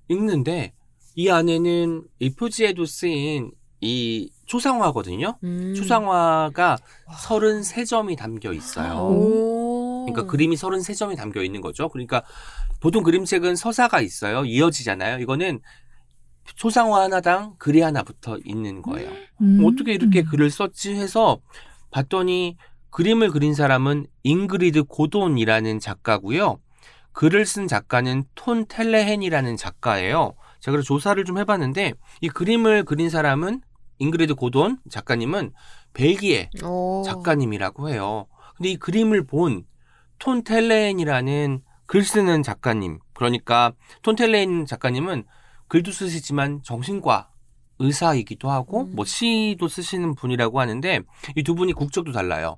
읽는데 이 안에는 이 표지에도 쓰인 이 초상화거든요. 음. 초상화가 와. 서른세 점이 담겨 있어요. 오. 그러니까 그림이 서른세 점이 담겨 있는 거죠. 그러니까 보통 그림책은 서사가 있어요. 이어지잖아요. 이거는 초상화 하나당 글이 하나 붙어 있는 거예요. 음. 어떻게 이렇게 글을 썼지 해서 봤더니 그림을 그린 사람은 잉그리드 고돈이라는 작가고요. 글을 쓴 작가는 톤 텔레헨이라는 작가예요. 제가 그래서 조사를 좀 해봤는데 이 그림을 그린 사람은 잉그리드 고돈 작가님은 벨기에 오. 작가님이라고 해요. 근데 이 그림을 본 톤 텔레헨이라는 글 쓰는 작가님, 그러니까 톤 텔레헨 작가님은 글도 쓰시지만 정신과 의사이기도 하고 음. 뭐 시도 쓰시는 분이라고 하는데 이 두 분이 국적도 달라요.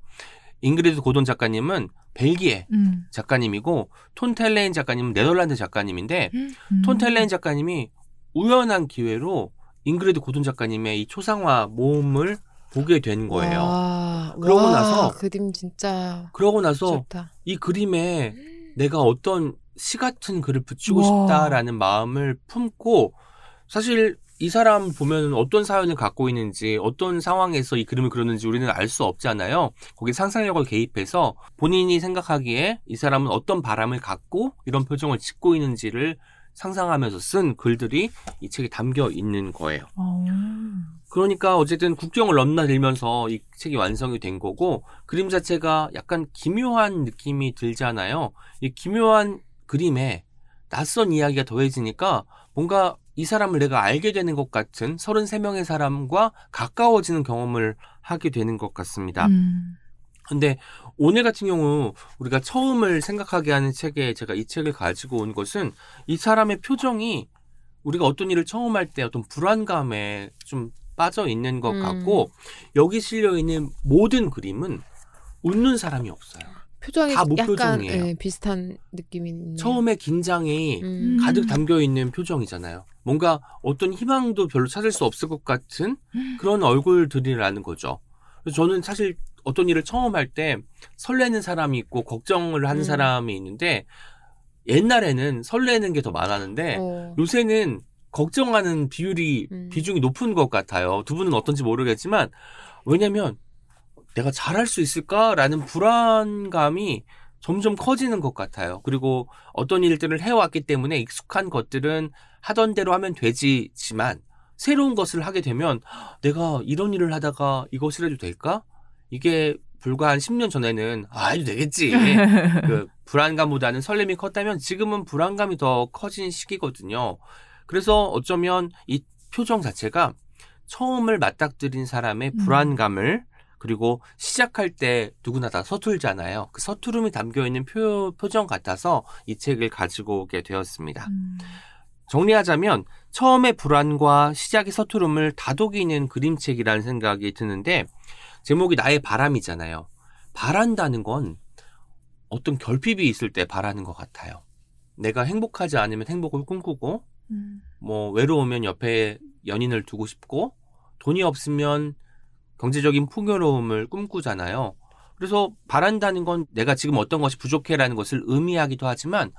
잉그리드 고돈 작가님은 벨기에 음. 작가님이고 톤 텔레헨 작가님은 네덜란드 작가님인데 음. 톤 텔레헨 작가님이 우연한 기회로 잉그리드 고돈 작가님의 이 초상화 모음을 보게 된 거예요. 와, 그러고 와, 나서 그림 진짜 그러고 나서 좋다. 이 그림에 내가 어떤 시 같은 글을 붙이고 와. 싶다라는 마음을 품고 사실 이 사람 보면 어떤 사연을 갖고 있는지 어떤 상황에서 이 그림을 그렸는지 우리는 알 수 없잖아요. 거기에 상상력을 개입해서 본인이 생각하기에 이 사람은 어떤 바람을 갖고 이런 표정을 짓고 있는지를 상상하면서 쓴 글들이 이 책에 담겨 있는 거예요. 오. 그러니까 어쨌든 국경을 넘나들면서 이 책이 완성이 된 거고 그림 자체가 약간 기묘한 느낌이 들잖아요. 이 기묘한 그림에 낯선 이야기가 더해지니까 뭔가 이 사람을 내가 알게 되는 것 같은 서른세 명의 사람과 가까워지는 경험을 하게 되는 것 같습니다. 음. 근데 오늘 같은 경우 우리가 처음을 생각하게 하는 책에 제가 이 책을 가지고 온 것은 이 사람의 표정이 우리가 어떤 일을 처음 할 때 어떤 불안감에 좀 빠져 있는 것 음. 같고 여기 실려있는 모든 그림은 웃는 사람이 없어요. 표정이 다 무표정이에요. 약간 예, 비슷한 느낌이 있네요. 처음에 긴장이 음. 가득 담겨있는 표정이잖아요. 뭔가 어떤 희망도 별로 찾을 수 없을 것 같은 그런 얼굴들이라는 거죠. 그래서 저는 사실 어떤 일을 처음 할 때 설레는 사람이 있고 걱정을 하는 음. 사람이 있는데 옛날에는 설레는 게 더 많았는데 어. 요새는 걱정하는 비율이 음. 비중이 높은 것 같아요. 두 분은 어떤지 모르겠지만 왜냐면 내가 잘할 수 있을까라는 불안감이 점점 커지는 것 같아요. 그리고 어떤 일들을 해왔기 때문에 익숙한 것들은 하던 대로 하면 되지만 새로운 것을 하게 되면 내가 이런 일을 하다가 이것을 해도 될까? 이게 불과 한 십 년 전에는 아 해도 되겠지. 그 불안감보다는 설렘이 컸다면 지금은 불안감이 더 커진 시기거든요. 그래서 어쩌면 이 표정 자체가 처음을 맞닥뜨린 사람의 불안감을 음. 그리고 시작할 때 누구나 다 서툴잖아요. 그 서투름이 담겨있는 표, 표정 같아서 이 책을 가지고 오게 되었습니다. 음. 정리하자면 처음의 불안과 시작의 서투름을 다독이는 그림책이라는 생각이 드는데 제목이 나의 바람이잖아요. 바란다는 건 어떤 결핍이 있을 때 바라는 것 같아요. 내가 행복하지 않으면 행복을 꿈꾸고 음. 뭐 외로우면 옆에 연인을 두고 싶고 돈이 없으면 경제적인 풍요로움을 꿈꾸잖아요. 그래서 바란다는 건 내가 지금 어떤 것이 부족해라는 것을 의미하기도 하지만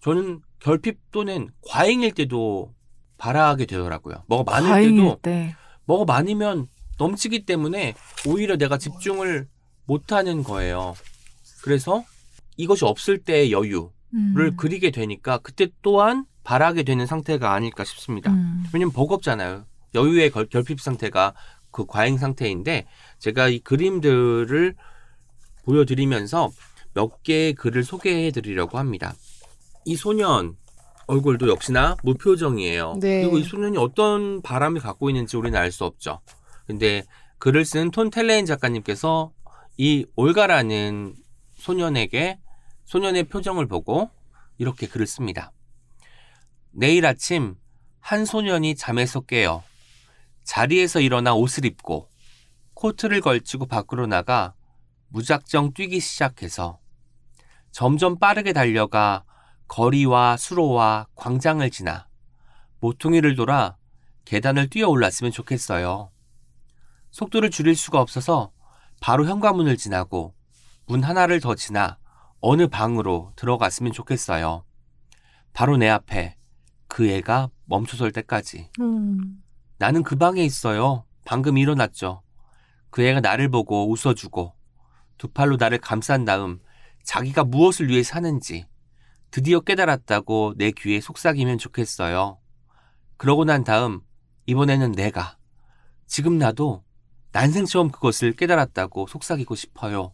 저는 결핍 또는 과잉일 때도 바라게 되더라고요. 뭐가 많을 때도 때. 뭐가 많으면 넘치기 때문에 오히려 내가 집중을 못하는 거예요. 그래서 이것이 없을 때의 여유를 음. 그리게 되니까 그때 또한 바라게 되는 상태가 아닐까 싶습니다. 음. 왜냐면 버겁잖아요. 여유의 결, 결핍 상태가 그 과잉 상태인데 제가 이 그림들을 보여드리면서 몇 개의 글을 소개해드리려고 합니다. 이 소년 얼굴도 역시나 무표정이에요. 네. 그리고 이 소년이 어떤 바람을 갖고 있는지 우리는 알 수 없죠. 근데 글을 쓴 톤 텔레헨 작가님께서 이 올가라는 소년에게 소년의 표정을 보고 이렇게 글을 씁니다. 내일 아침 한 소년이 잠에서 깨어 자리에서 일어나 옷을 입고 코트를 걸치고 밖으로 나가 무작정 뛰기 시작해서 점점 빠르게 달려가 거리와 수로와 광장을 지나 모퉁이를 돌아 계단을 뛰어올랐으면 좋겠어요. 속도를 줄일 수가 없어서 바로 현관문을 지나고 문 하나를 더 지나 어느 방으로 들어갔으면 좋겠어요. 바로 내 앞에 그 애가 멈춰설 때까지. 음. 나는 그 방에 있어요. 방금 일어났죠. 그 애가 나를 보고 웃어주고 두 팔로 나를 감싼 다음 자기가 무엇을 위해 사는지 드디어 깨달았다고 내 귀에 속삭이면 좋겠어요. 그러고 난 다음 이번에는 내가 지금 나도 난생 처음 그것을 깨달았다고 속삭이고 싶어요.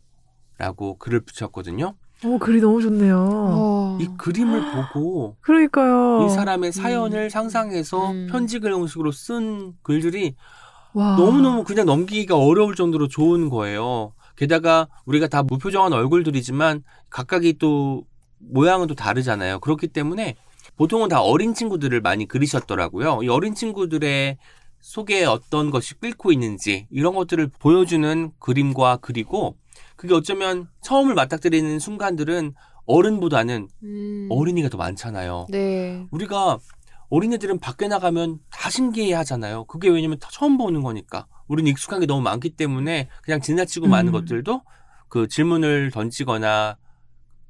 라고 글을 붙였거든요. 오, 글이 너무 좋네요. 이 그림을 보고 그러니까요. 이 사람의 사연을 음. 상상해서 음. 편지글 형식으로 쓴 글들이 와. 너무너무 그냥 넘기기가 어려울 정도로 좋은 거예요. 게다가 우리가 다 무표정한 얼굴들이지만 각각이 또 모양은 또 다르잖아요. 그렇기 때문에 보통은 다 어린 친구들을 많이 그리셨더라고요. 이 어린 친구들의 속에 어떤 것이 끓고 있는지 이런 것들을 보여주는 그림과 그리고 그게 어쩌면 처음을 맞닥뜨리는 순간들은 어른보다는 음. 어린이가 더 많잖아요. 네. 우리가 어린애들은 밖에 나가면 다 신기해하잖아요. 그게 왜냐면 다 처음 보는 거니까. 우리는 익숙한 게 너무 많기 때문에 그냥 지나치고 음. 많은 것들도 그 질문을 던지거나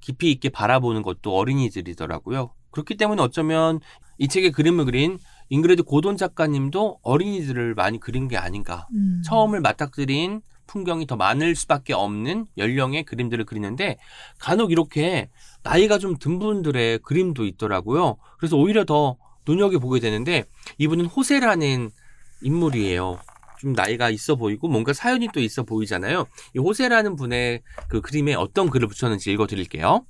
깊이 있게 바라보는 것도 어린이들이더라고요. 그렇기 때문에 어쩌면 이 책의 그림을 그린 잉그리드 고돈 작가님도 어린이들을 많이 그린 게 아닌가. 음. 처음을 맞닥뜨린 풍경이 더 많을 수밖에 없는 연령의 그림들을 그리는데 간혹 이렇게 나이가 좀 든 분들의 그림도 있더라고요. 그래서 오히려 더 눈여겨보게 되는데 이분은 호세라는 인물이에요. 좀 나이가 있어 보이고 뭔가 사연이 또 있어 보이잖아요. 이 호세라는 분의 그 그림에 어떤 글을 붙였는지 읽어드릴게요.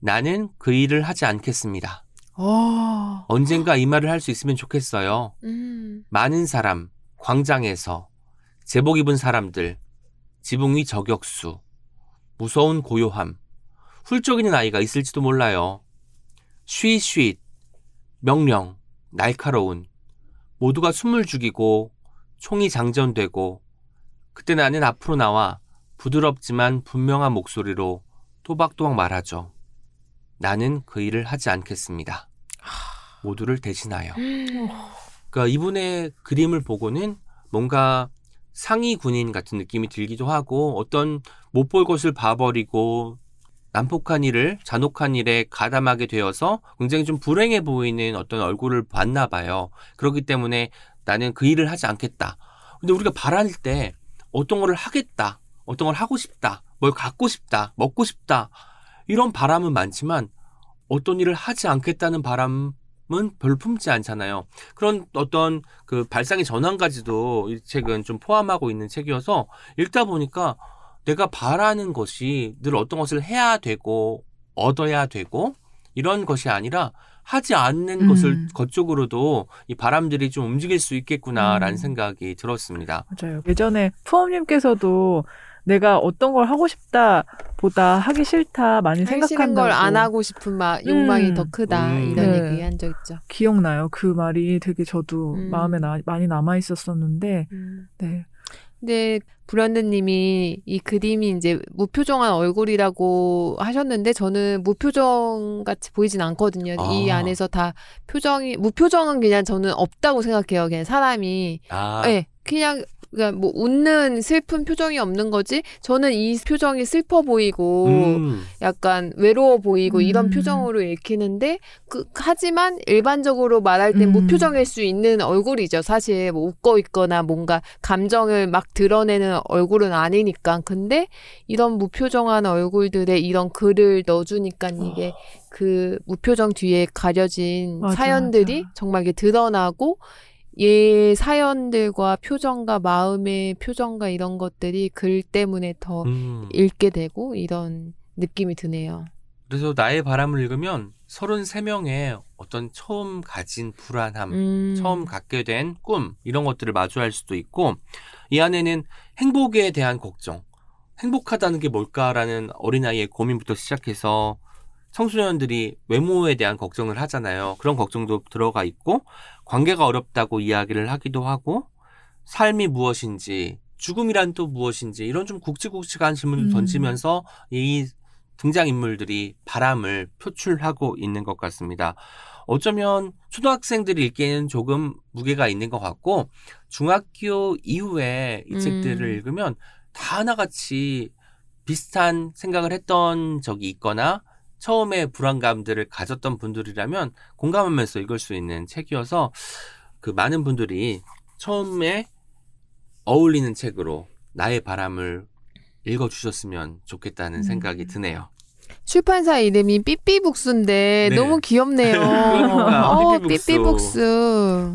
나는 그 일을 하지 않겠습니다. 오. 언젠가 이 말을 할 수 있으면 좋겠어요. 음. 많은 사람, 광장에서 제복 입은 사람들, 지붕 위 저격수, 무서운 고요함, 훌쩍이는 아이가 있을지도 몰라요. 쉬잇쉬잇, 명령, 날카로운, 모두가 숨을 죽이고 총이 장전되고, 그때 나는 앞으로 나와 부드럽지만 분명한 목소리로 또박또박 말하죠. 나는 그 일을 하지 않겠습니다. 모두를 대신하여. 그러니까 이분의 그림을 보고는 뭔가 상위 군인 같은 느낌이 들기도 하고 어떤 못 볼 것을 봐버리고 난폭한 일을 잔혹한 일에 가담하게 되어서 굉장히 좀 불행해 보이는 어떤 얼굴을 봤나 봐요. 그렇기 때문에 나는 그 일을 하지 않겠다. 근데 우리가 바랄 때 어떤 걸 하겠다, 어떤 걸 하고 싶다, 뭘 갖고 싶다, 먹고 싶다 이런 바람은 많지만 어떤 일을 하지 않겠다는 바람은 별 품지 않잖아요. 그런 어떤 그 발상의 전환까지도 이 책은 좀 포함하고 있는 책이어서 읽다 보니까 내가 바라는 것이 늘 어떤 것을 해야 되고 얻어야 되고 이런 것이 아니라 하지 않는 음. 것을 그쪽으로도 이 바람들이 좀 움직일 수 있겠구나라는 음. 생각이 들었습니다. 맞아요. 예전에 푸엄님께서도 내가 어떤 걸 하고 싶다 보다 하기 싫다 많이 생각하는 걸 안 하고 싶은 막 음. 욕망이 더 크다 음. 이런 네. 얘기 한 적 있죠. 기억나요. 그 말이 되게 저도 음. 마음에 나, 많이 남아 있었었는데 음. 네. 근데 불현듯님이 이 그림이 이제 무표정한 얼굴이라고 하셨는데 저는 무표정 같이 보이진 않거든요. 아. 이 안에서 다 표정이 무표정은 그냥 저는 없다고 생각해요. 그냥 사람이 아. 네, 그냥. 그러니까 뭐 웃는 슬픈 표정이 없는 거지 저는 이 표정이 슬퍼 보이고 음. 약간 외로워 보이고 음. 이런 표정으로 읽히는데 그, 하지만 일반적으로 말할 때 음. 무표정일 수 있는 얼굴이죠. 사실 뭐 웃고 있거나 뭔가 감정을 막 드러내는 얼굴은 아니니까. 근데 이런 무표정한 얼굴들의 이런 글을 넣어주니까 이게 어. 그 무표정 뒤에 가려진 맞아, 사연들이 맞아. 정말 이게 드러나고 얘 사연들과 표정과 마음의 표정과 이런 것들이 글 때문에 더 음. 읽게 되고 이런 느낌이 드네요. 그래서 나의 바람을 읽으면 서른세 명의 어떤 처음 가진 불안함, 음. 처음 갖게 된 꿈 이런 것들을 마주할 수도 있고 이 안에는 행복에 대한 걱정, 행복하다는 게 뭘까라는 어린아이의 고민부터 시작해서 청소년들이 외모에 대한 걱정을 하잖아요. 그런 걱정도 들어가 있고 관계가 어렵다고 이야기를 하기도 하고 삶이 무엇인지 죽음이란 또 무엇인지 이런 좀 굵직굵직한 질문을 음. 던지면서 이 등장인물들이 바람을 표출하고 있는 것 같습니다. 어쩌면 초등학생들이 읽기에는 조금 무게가 있는 것 같고 중학교 이후에 이 음. 책들을 읽으면 다 하나같이 비슷한 생각을 했던 적이 있거나 처음에 불안감들을 가졌던 분들이라면 공감하면서 읽을 수 있는 책이어서 그 많은 분들이 처음에 어울리는 책으로 나의 바람을 읽어주셨으면 좋겠다는 생각이 음. 드네요. 출판사 이름이 삐삐북스인데 네. 너무 귀엽네요. 어, 삐삐북스.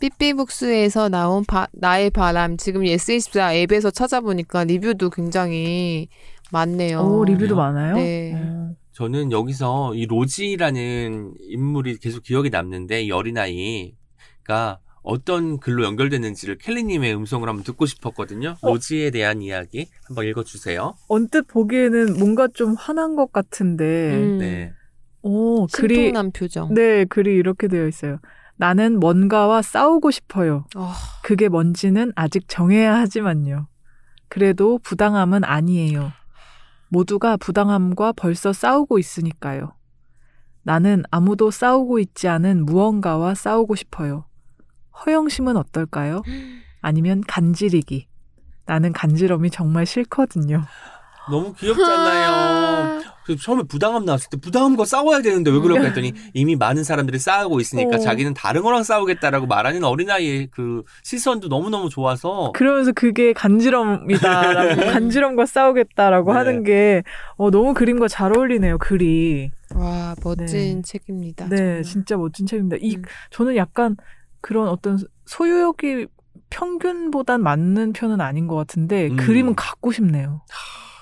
삐삐북스에서 나온 바, 나의 바람 지금 예스 이십사 앱에서 찾아보니까 리뷰도 굉장히 많네요. 오, 리뷰도 많아요? 네. 음. 저는 여기서 이 로지라는 인물이 계속 기억이 남는데 이 어린아이가 어떤 글로 연결되는지를 켈리님의 음성을 한번 듣고 싶었거든요. 어? 로지에 대한 이야기 한번 읽어주세요. 언뜻 보기에는 뭔가 좀 화난 것 같은데 음. 네. 오, 글이, 심통난 표정. 네, 글이 이렇게 되어 있어요. 나는 뭔가와 싸우고 싶어요. 어. 그게 뭔지는 아직 정해야 하지만요. 그래도 부당함은 아니에요. 모두가 부당함과 벌써 싸우고 있으니까요. 나는 아무도 싸우고 있지 않은 무언가와 싸우고 싶어요. 허영심은 어떨까요? 아니면 간지리기. 나는 간지럼이 정말 싫거든요. 너무 귀엽잖아요. 그래서 처음에 부당함 나왔을 때 부당함과 싸워야 되는데 왜 그럴까 했더니 이미 많은 사람들이 싸우고 있으니까 어. 자기는 다른 거랑 싸우겠다라고 말하는 어린아이의 그 시선도 너무너무 좋아서 그러면서 그게 간지럼이다라고 간지럼과 싸우겠다라고 네. 하는 게 어, 너무 그림과 잘 어울리네요. 글이. 와 멋진 네. 책입니다. 네 정말. 진짜 멋진 책입니다. 이, 음. 저는 약간 그런 어떤 소유욕이 평균보단 맞는 편은 아닌 것 같은데 음. 그림은 갖고 싶네요.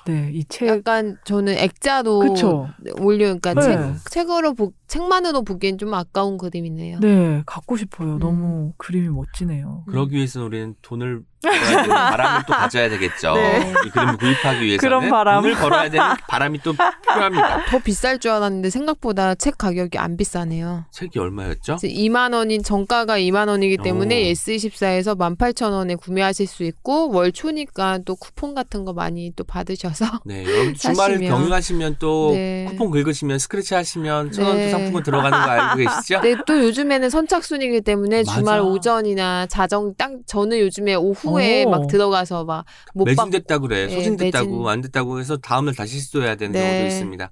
네, 이 책 약간 저는 액자로 그쵸? 올려 그러니까 네. 책 책으로 보, 책만으로 보기엔 좀 아까운 그림이네요. 네, 갖고 싶어요. 음. 너무 그림이 멋지네요. 그러기 위해서는 우리는 돈을 벌어야 되는 바람을 또 가져야 되겠죠. 네. 이 그림을 구입하기 위해서는 돈을 벌어야 되는 바람이 또 필요합니다. 더 비쌀 줄 알았는데 생각보다 책 가격이 안 비싸네요. 책이 얼마였죠? 이만 원인 정가가 이만 원이기 때문에 예스 이십사에서 만 팔천 원에 구매하실 수 있고 월 초니까 또 쿠폰 같은 거 많이 또 받으셔서 네, 여러분 주말을 경유하시면 또 네. 쿠폰 긁으시면 스크래치 하시면 천 원도 네. 상품권 들어가는 거 알고 계시죠? 네, 또 요즘에는 선착순이기 때문에 맞아. 주말 오전이나 자정 딱 저는 요즘에 오후 후에 막 들어가서 막 못 매진됐다 그래. 네, 소진됐다고 매진... 안 됐다고 해서 다음날 다시 시도해야 되는 네. 경우도 있습니다.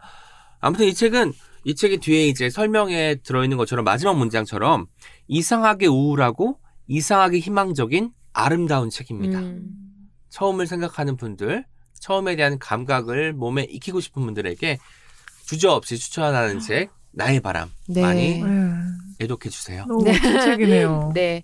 아무튼 이 책은 이 책의 뒤에 이제 설명에 들어있는 것처럼 마지막 문장처럼 이상하게 우울하고 이상하게 희망적인 아름다운 책입니다. 음. 처음을 생각하는 분들, 처음에 대한 감각을 몸에 익히고 싶은 분들에게 주저없이 추천하는 책 나의 바람 네. 많이 애독해 주세요. 너무 네. 멋진 책이네요. 네.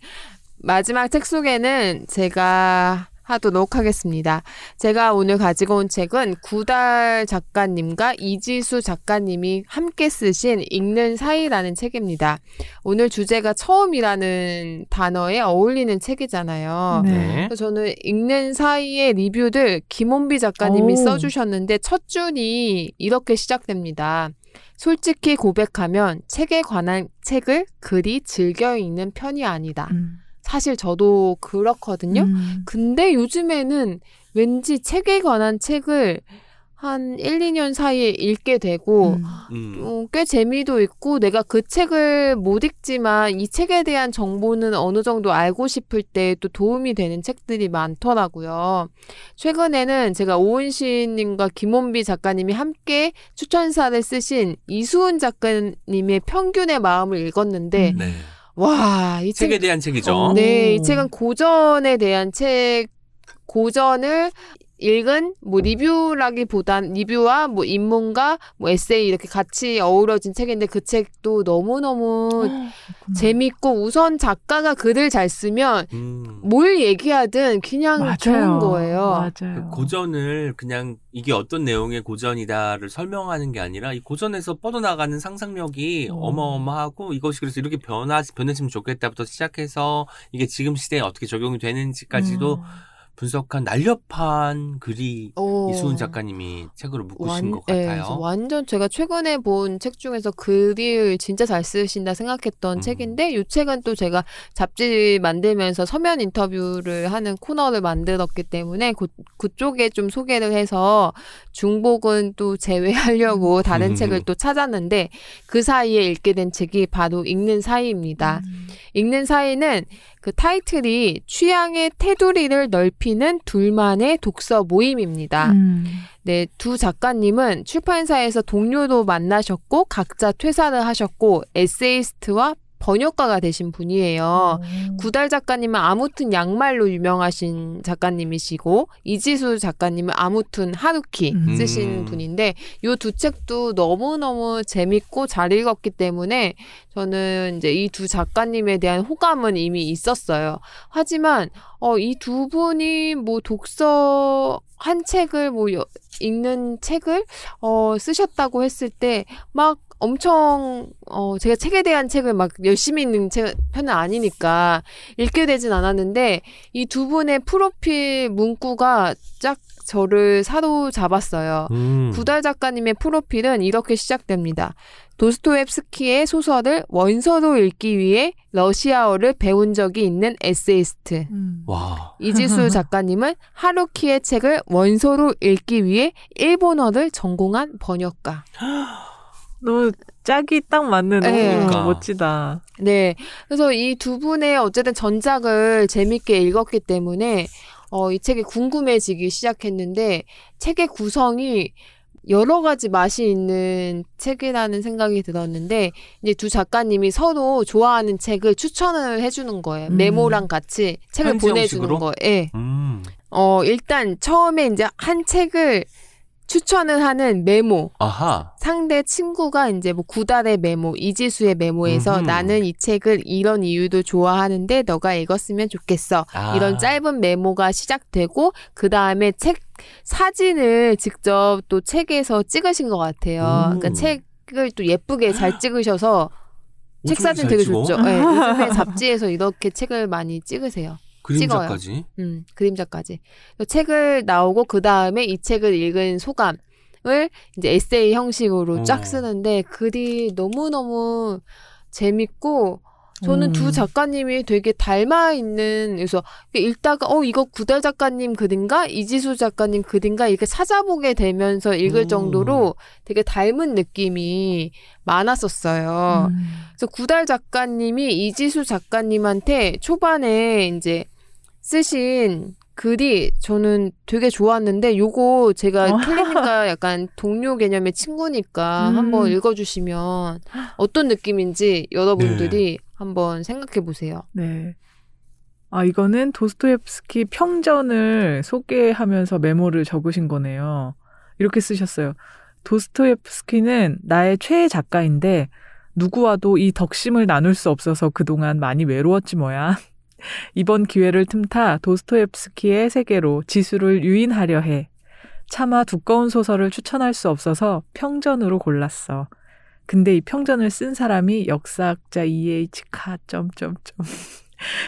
마지막 책 소개는 제가 하도록 하겠습니다. 제가 오늘 가지고 온 책은 구달 작가님과 이지수 작가님이 함께 쓰신 읽는 사이라는 책입니다. 오늘 주제가 처음이라는 단어에 어울리는 책이잖아요. 네. 그래서 저는 읽는 사이의 리뷰를 김원비 작가님이 오. 써주셨는데 첫 줄이 이렇게 시작됩니다. 솔직히 고백하면 책에 관한 책을 그리 즐겨 읽는 편이 아니다. 음. 사실 저도 그렇거든요. 음. 근데 요즘에는 왠지 책에 관한 책을 한 일, 이 년 사이에 읽게 되고 음. 음. 어, 꽤 재미도 있고 내가 그 책을 못 읽지만 이 책에 대한 정보는 어느 정도 알고 싶을 때 또 도움이 되는 책들이 많더라고요. 최근에는 제가 오은시님과 김원비 작가님이 함께 추천사를 쓰신 이수은 작가님의 평균의 마음을 읽었는데 음. 네. 와, 이 책에 책, 대한 책이죠. 어, 네, 이 책은 고전에 대한 책, 고전을 읽은 뭐 리뷰라기보단 리뷰와 뭐 인문과 뭐 에세이 이렇게 같이 어우러진 책인데 그 책도 너무너무 재밌고 우선 작가가 글을 잘 쓰면 음. 뭘 얘기하든 그냥 맞아요. 좋은 거예요. 맞아요. 고전을 그냥 이게 어떤 내용의 고전이다를 설명하는 게 아니라 이 고전에서 뻗어나가는 상상력이 음. 어마어마하고 이것이 그래서 이렇게 변하, 변했으면 좋겠다부터 시작해서 이게 지금 시대에 어떻게 적용이 되는지까지도 음. 분석한 날렵한 글이 오. 이수은 작가님이 책으로 묶으신 완, 것 같아요. 네, 완전 제가 최근에 본 책 중에서 글을 진짜 잘 쓰신다 생각했던 음. 책인데 이 책은 또 제가 잡지 만들면서 서면 인터뷰를 하는 코너를 만들었기 때문에 그, 그쪽에 좀 소개를 해서 중복은 또 제외하려고 다른 음. 책을 또 찾았는데 그 사이에 읽게 된 책이 바로 읽는 사이입니다. 음. 읽는 사이는 그 타이틀이 취향의 테두리를 넓히는 둘만의 독서 모임입니다. 음. 네, 두 작가님은 출판사에서 동료로 만나셨고 각자 퇴사를 하셨고 에세이스트와 번역가가 되신 분이에요. 오. 구달 작가님은 아무튼 양말로 유명하신 작가님이시고 이지수 작가님은 아무튼 하루키 음. 쓰신 분인데 이 두 책도 너무너무 재밌고 잘 읽었기 때문에 저는 이제 이 두 작가님에 대한 호감은 이미 있었어요. 하지만 어, 이 두 분이 뭐 독서 한 책을 뭐 여, 읽는 책을 어, 쓰셨다고 했을 때 막 엄청 어 제가 책에 대한 책을 막 열심히 읽는 책, 편은 아니니까 읽게 되진 않았는데 이 두 분의 프로필 문구가 쫙 저를 사로잡았어요. 음. 구달 작가님의 프로필은 이렇게 시작됩니다. 도스토옙스키의 소설을 원서로 읽기 위해 러시아어를 배운 적이 있는 에세이스트. 음. 와. 이지수 작가님은 하루키의 책을 원서로 읽기 위해 일본어를 전공한 번역가. 너무 짝이 딱 맞는 그러니까. 멋지다. 네, 그래서 이 두 분의 어쨌든 전작을 재밌게 읽었기 때문에 어, 이 책이 궁금해지기 시작했는데 책의 구성이 여러 가지 맛이 있는 책이라는 생각이 들었는데, 이제 두 작가님이 서로 좋아하는 책을 추천을 해주는 거예요. 음. 메모랑 같이 책을 보내주는 거예요. 네. 음. 어, 일단 처음에 이제 한 책을 추천을 하는 메모. 아하. 상대 친구가 이제 뭐 구달의 메모, 이지수의 메모에서 음흠. 나는 이 책을 이런 이유도 좋아하는데 너가 읽었으면 좋겠어. 아. 이런 짧은 메모가 시작되고 그 다음에 책 사진을 직접 또 책에서 찍으신 것 같아요. 음. 그러니까 책을 또 예쁘게 잘 찍으셔서 책 사진 되게 찍어? 좋죠. 네, 요즘에 잡지에서 이렇게 책을 많이 찍으세요. 그림자까지? 찍어요. 음, 그림자까지. 책을 나오고 그 다음에 이 책을 읽은 소감을 이제 에세이 형식으로 쫙 쓰는데 글이 너무너무 재밌고 저는 음. 두 작가님이 되게 닮아있는, 그래서 읽다가 어 이거 구달 작가님 글인가? 이지수 작가님 글인가? 이렇게 찾아보게 되면서 읽을 음. 정도로 되게 닮은 느낌이 많았었어요. 음. 그래서 구달 작가님이 이지수 작가님한테 초반에 이제 쓰신 글이 저는 되게 좋았는데 요거 제가 캘리님과 약간 동료 개념의 친구니까 음. 한번 읽어주시면 어떤 느낌인지 여러분들이 네. 한번 생각해 보세요. 네. 아, 이거는 도스토옙스키 평전을 소개하면서 메모를 적으신 거네요. 이렇게 쓰셨어요. 도스토옙스키는 나의 최애 작가인데 누구와도 이 덕심을 나눌 수 없어서 그동안 많이 외로웠지 뭐야. 이번 기회를 틈타 도스토옙스키의 세계로 지수를 유인하려 해. 차마 두꺼운 소설을 추천할 수 없어서 평전으로 골랐어. 근데 이 평전을 쓴 사람이 역사학자 이에이치 카...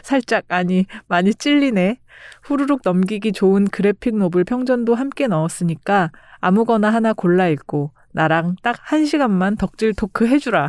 살짝 아니 많이 찔리네. 후루룩 넘기기 좋은 그래픽 노블 평전도 함께 넣었으니까 아무거나 하나 골라 읽고 나랑 딱 한 시간만 덕질 토크 해주라.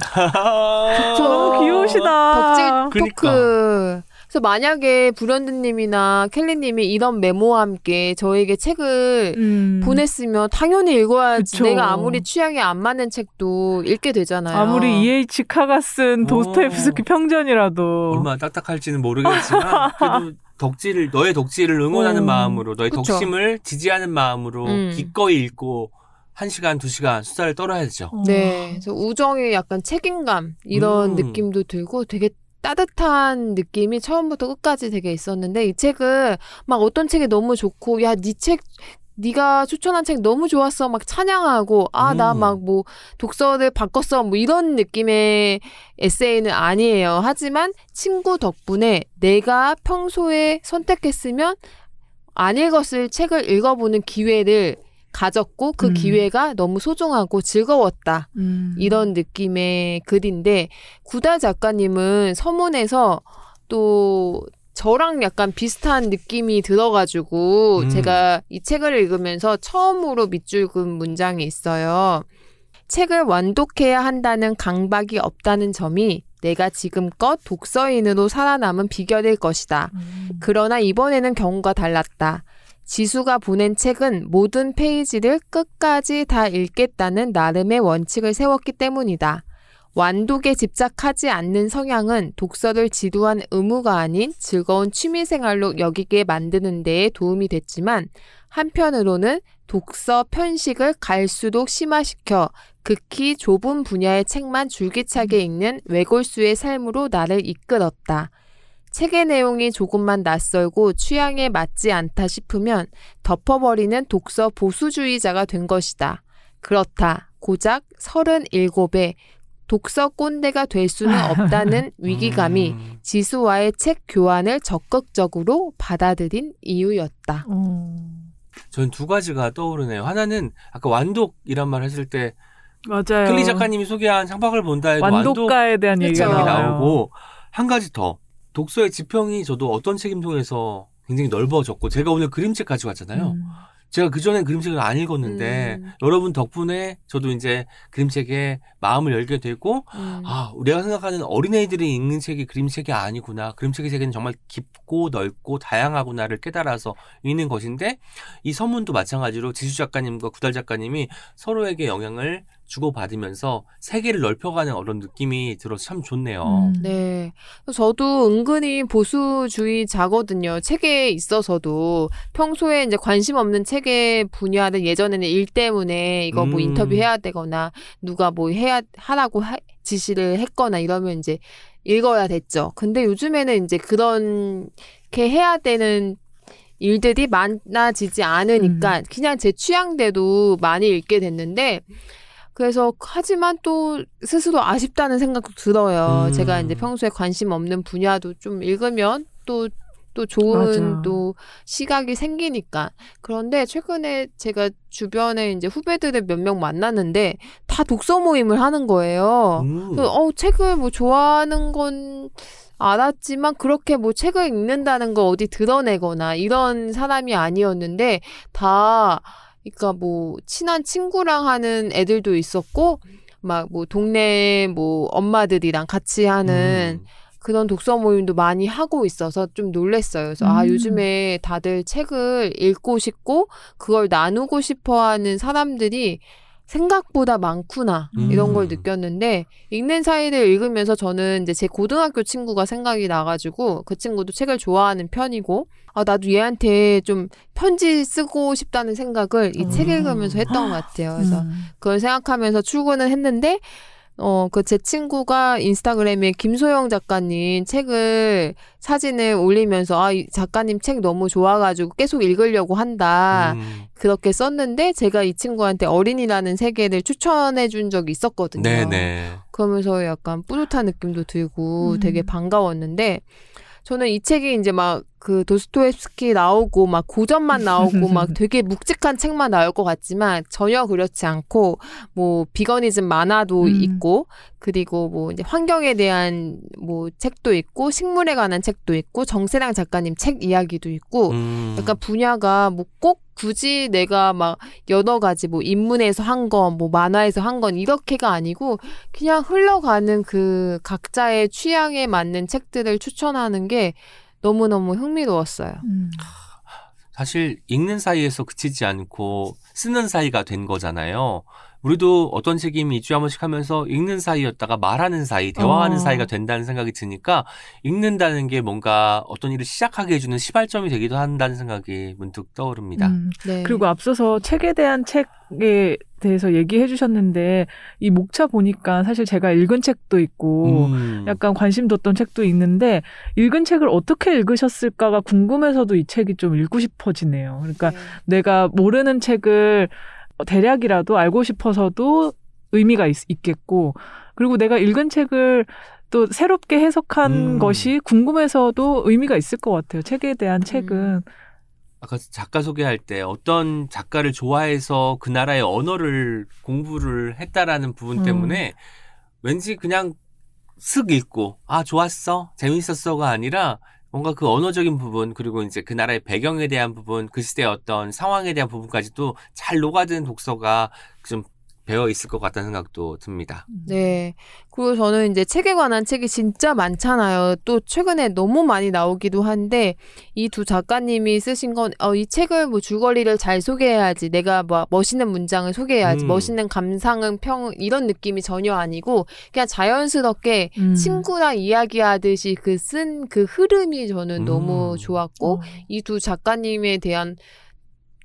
너무 귀여우시다. 덕질 토크. 그러니까. 그래서 만약에 불현듯님이나 켈리님이 이런 메모와 함께 저에게 책을 음. 보냈으면 당연히 읽어야지. 그쵸. 내가 아무리 취향이 안 맞는 책도 읽게 되잖아요. 아무리 이에이치 카가 쓴 도스토옙스키 평전이라도. 얼마나 딱딱할지는 모르겠지만 그래도 덕질을, 너의 덕질을 응원하는 음. 마음으로, 너의 그쵸. 덕심을 지지하는 마음으로 음. 기꺼이 읽고 한 시간, 두 시간 수다를 떨어야죠. 네. 그래서 우정의 약간 책임감 이런 음. 느낌도 들고 되게 따뜻한 느낌이 처음부터 끝까지 되게 있었는데, 이 책은 막 어떤 책이 너무 좋고 야 니 책 네가 추천한 책 너무 좋았어 막 찬양하고 아 나 막 뭐 독서를 바꿨어 뭐 이런 느낌의 에세이는 아니에요. 하지만 친구 덕분에 내가 평소에 선택했으면 안 읽었을 책을 읽어보는 기회를 가졌고 그 음. 기회가 너무 소중하고 즐거웠다. 음. 이런 느낌의 글인데, 구달 작가님은 서문에서 또 저랑 약간 비슷한 느낌이 들어가지고 음. 제가 이 책을 읽으면서 처음으로 밑줄 긋은 문장이 있어요. 책을 완독해야 한다는 강박이 없다는 점이 내가 지금껏 독서인으로 살아남은 비결일 것이다. 음. 그러나 이번에는 경우가 달랐다. 지수가 보낸 책은 모든 페이지를 끝까지 다 읽겠다는 나름의 원칙을 세웠기 때문이다. 완독에 집착하지 않는 성향은 독서를 지루한 의무가 아닌 즐거운 취미생활로 여기게 만드는 데에 도움이 됐지만, 한편으로는 독서 편식을 갈수록 심화시켜 극히 좁은 분야의 책만 줄기차게 읽는 외골수의 삶으로 나를 이끌었다. 책의 내용이 조금만 낯설고 취향에 맞지 않다 싶으면 덮어버리는 독서 보수주의자가 된 것이다. 그렇다. 고작 서른일곱에 독서 꼰대가 될 수는 없다는 위기감이 지수와의 책 교환을 적극적으로 받아들인 이유였다. 음. 저는 두 가지가 떠오르네요. 하나는 아까 완독이란 말 했을 때 맞아요. 클리 작가님이 소개한 창밖을 본다에도 완독가에 완독... 대한 얘기가 그렇죠. 나오고, 한 가지 더. 독서의 지평이 저도 어떤 책임 통해서 굉장히 넓어졌고, 제가 오늘 그림책 가지고 왔잖아요. 음. 제가 그전엔 그림책을 안 읽었는데 음. 여러분 덕분에 저도 이제 그림책에 마음을 열게 되고 음. 아, 내가 생각하는 어린애들이 읽는 책이 그림책이 아니구나. 그림책의 세계는 정말 깊고 넓고 다양하구나를 깨달아서 읽는 것인데, 이 서문도 마찬가지로 지수 작가님과 구달 작가님이 서로에게 영향을 주고받으면서 세계를 넓혀가는 그런 느낌이 들어서 참 좋네요. 음, 네. 저도 은근히 보수주의자거든요. 책에 있어서도. 평소에 이제 관심 없는 책의 분야를 예전에는 일 때문에 이거 뭐 음. 인터뷰해야 되거나 누가 뭐 해야, 하라고 하, 지시를 했거나 이러면 이제 읽어야 됐죠. 근데 요즘에는 이제 그렇게 해야 되는 일들이 많아지지 않으니까 음. 그냥 제 취향대로 많이 읽게 됐는데, 그래서 하지만 또 스스로 아쉽다는 생각도 들어요. 음. 제가 이제 평소에 관심 없는 분야도 좀 읽으면 또 또 좋은 맞아. 또 시각이 생기니까. 그런데 최근에 제가 주변에 이제 후배들을 몇 명 만났는데 다 독서 모임을 하는 거예요. 음. 그래서 어, 책을 뭐 좋아하는 건 알았지만 그렇게 뭐 책을 읽는다는 거 어디 드러내거나 이런 사람이 아니었는데, 다 그러니까 뭐 친한 친구랑 하는 애들도 있었고 막 뭐 동네 뭐 엄마들이랑 같이 하는 음. 그런 독서 모임도 많이 하고 있어서 좀 놀랬어요. 그래서 음. 아, 요즘에 다들 책을 읽고 싶고 그걸 나누고 싶어하는 사람들이 생각보다 많구나 음. 이런 걸 느꼈는데, 읽는 사이를 읽으면서 저는 이제 제 고등학교 친구가 생각이 나가지고, 그 친구도 책을 좋아하는 편이고 아, 나도 얘한테 좀 편지 쓰고 싶다는 생각을 이 책 음. 읽으면서 했던 것 같아요. 그래서 음. 그걸 생각하면서 출근을 했는데 어, 그 제 친구가 인스타그램에 김소영 작가님 책을 사진을 올리면서 아, 이 작가님 책 너무 좋아가지고 계속 읽으려고 한다 음. 그렇게 썼는데, 제가 이 친구한테 어린이라는 세계를 추천해준 적이 있었거든요. 네네. 그러면서 약간 뿌듯한 느낌도 들고 음. 되게 반가웠는데, 저는 이 책이 이제 막 그 도스토옙스키 나오고 막 고전만 나오고 막 되게 묵직한 책만 나올 것 같지만 전혀 그렇지 않고, 뭐 비거니즘 만화도 음. 있고, 그리고 뭐 이제 환경에 대한 뭐 책도 있고 식물에 관한 책도 있고 정세랑 작가님 책 이야기도 있고 음. 약간 분야가 뭐 꼭 굳이 내가 막 여러 가지 뭐 인문에서 한 건 뭐 만화에서 한 건 이렇게가 아니고 그냥 흘러가는 그 각자의 취향에 맞는 책들을 추천하는 게 너무너무 흥미로웠어요. 음. 사실 읽는 사이에서 그치지 않고 쓰는 사이가 된 거잖아요. 우리도 어떤 책임 이 주에 한 번씩 하면서 읽는 사이였다가 말하는 사이, 대화하는 어. 사이가 된다는 생각이 드니까, 읽는다는 게 뭔가 어떤 일을 시작하게 해주는 시발점이 되기도 한다는 생각이 문득 떠오릅니다. 음, 네. 그리고 앞서서 책에 대한 책에 대해서 얘기해 주셨는데, 이 목차 보니까 사실 제가 읽은 책도 있고 음. 약간 관심 뒀던 책도 있는데, 읽은 책을 어떻게 읽으셨을까가 궁금해서도 이 책이 좀 읽고 싶어지네요. 그러니까 네. 내가 모르는 책을 대략이라도 알고 싶어서도 의미가 있, 있겠고, 그리고 내가 읽은 책을 또 새롭게 해석한 음. 것이 궁금해서도 의미가 있을 것 같아요. 책에 대한 음. 책은. 아까 작가 소개할 때 어떤 작가를 좋아해서 그 나라의 언어를 공부를 했다라는 부분 때문에 음. 왠지 그냥 쓱 읽고 아, 좋았어, 재밌었어가 아니라 뭔가 그 언어적인 부분, 그리고 이제 그 나라의 배경에 대한 부분, 그 시대의 어떤 상황에 대한 부분까지도 잘 녹아든 독서가 좀 배어있을 것 같다는 생각도 듭니다. 네. 그리고 저는 이제 책에 관한 책이 진짜 많잖아요. 또 최근에 너무 많이 나오기도 한데, 이 두 작가님이 쓰신 건 어, 이 책을 뭐 줄거리를 잘 소개해야지, 내가 뭐 멋있는 문장을 소개해야지 음. 멋있는 감상은 평 이런 느낌이 전혀 아니고 그냥 자연스럽게 음. 친구랑 이야기하듯이 그 쓴 그 흐름이 저는 음. 너무 좋았고 음. 이 두 작가님에 대한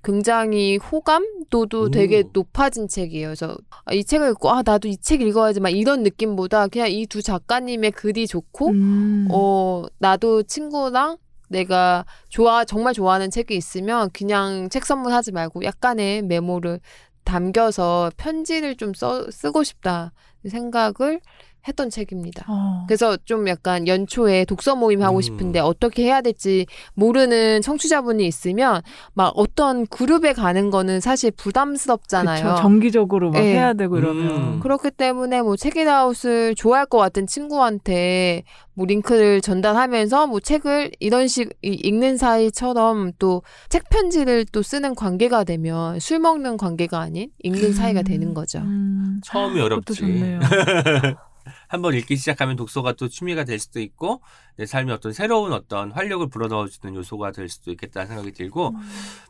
굉장히 호감도도 오. 되게 높아진 책이에요. 그래서 이 책을 읽고 아, 나도 이 책 읽어야지 막 이런 느낌보다 그냥 이 두 작가님의 글이 좋고 음. 어, 나도 친구랑 내가 좋아 정말 좋아하는 책이 있으면 그냥 책 선물하지 말고 약간의 메모를 담겨서 편지를 좀 써, 쓰고 싶다 생각을 했던 책입니다. 어. 그래서 좀 약간 연초에 독서 모임 하고 싶은데 음. 어떻게 해야 될지 모르는 청취자분이 있으면 막 어떤 그룹에 가는 거는 사실 부담스럽잖아요. 그쵸, 정기적으로 막 네. 해야 되고 이러면. 음. 그렇기 때문에 뭐 책읽아웃을 좋아할 것 같은 친구한테 뭐 링크를 전달하면서 뭐 책을 이런 식 읽는 사이처럼 또 책 편지를 또 쓰는 관계가 되면 술 먹는 관계가 아닌 읽는 사이가 음. 되는 거죠. 음. 처음이 어렵지. 그것도 좋네요. 한번 읽기 시작하면 독서가 또 취미가 될 수도 있고 내 삶에 어떤 새로운 어떤 활력을 불어넣어주는 요소가 될 수도 있겠다는 생각이 들고 음.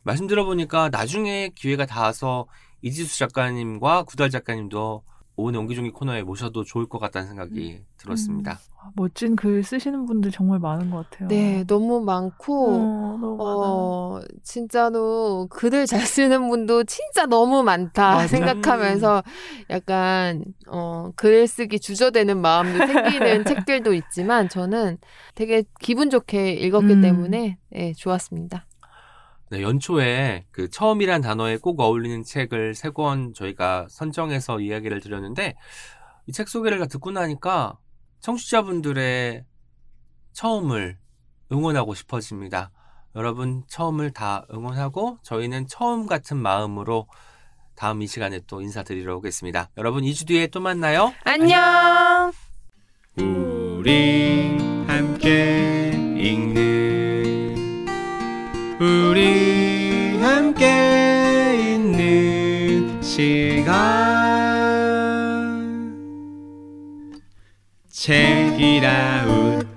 말씀 들어보니까 나중에 기회가 닿아서 이지수 작가님과 구달 작가님도 오은의 옹기종기 코너에 모셔도 좋을 것 같다는 생각이 음. 들었습니다. 멋진 글 쓰시는 분들 정말 많은 것 같아요. 네, 너무 많고 어, 너무 어, 진짜로 글을 잘 쓰는 분도 진짜 너무 많다 맞아. 생각하면서 약간 어, 글 쓰기 주저되는 마음도 생기는 책들도 있지만 저는 되게 기분 좋게 읽었기 음. 때문에 네, 좋았습니다. 네, 연초에 그 처음이란 단어에 꼭 어울리는 책을 세 권 저희가 선정해서 이야기를 드렸는데 이 책 소개를 듣고 나니까 청취자분들의 처음을 응원하고 싶어집니다. 여러분 처음을 다 응원하고 저희는 처음 같은 마음으로 다음 이 시간에 또 인사드리러 오겠습니다. 여러분 이 주 뒤에 또 만나요. 안녕. 우리 함께 읽는 우리 함께 있는 시간 책읽아웃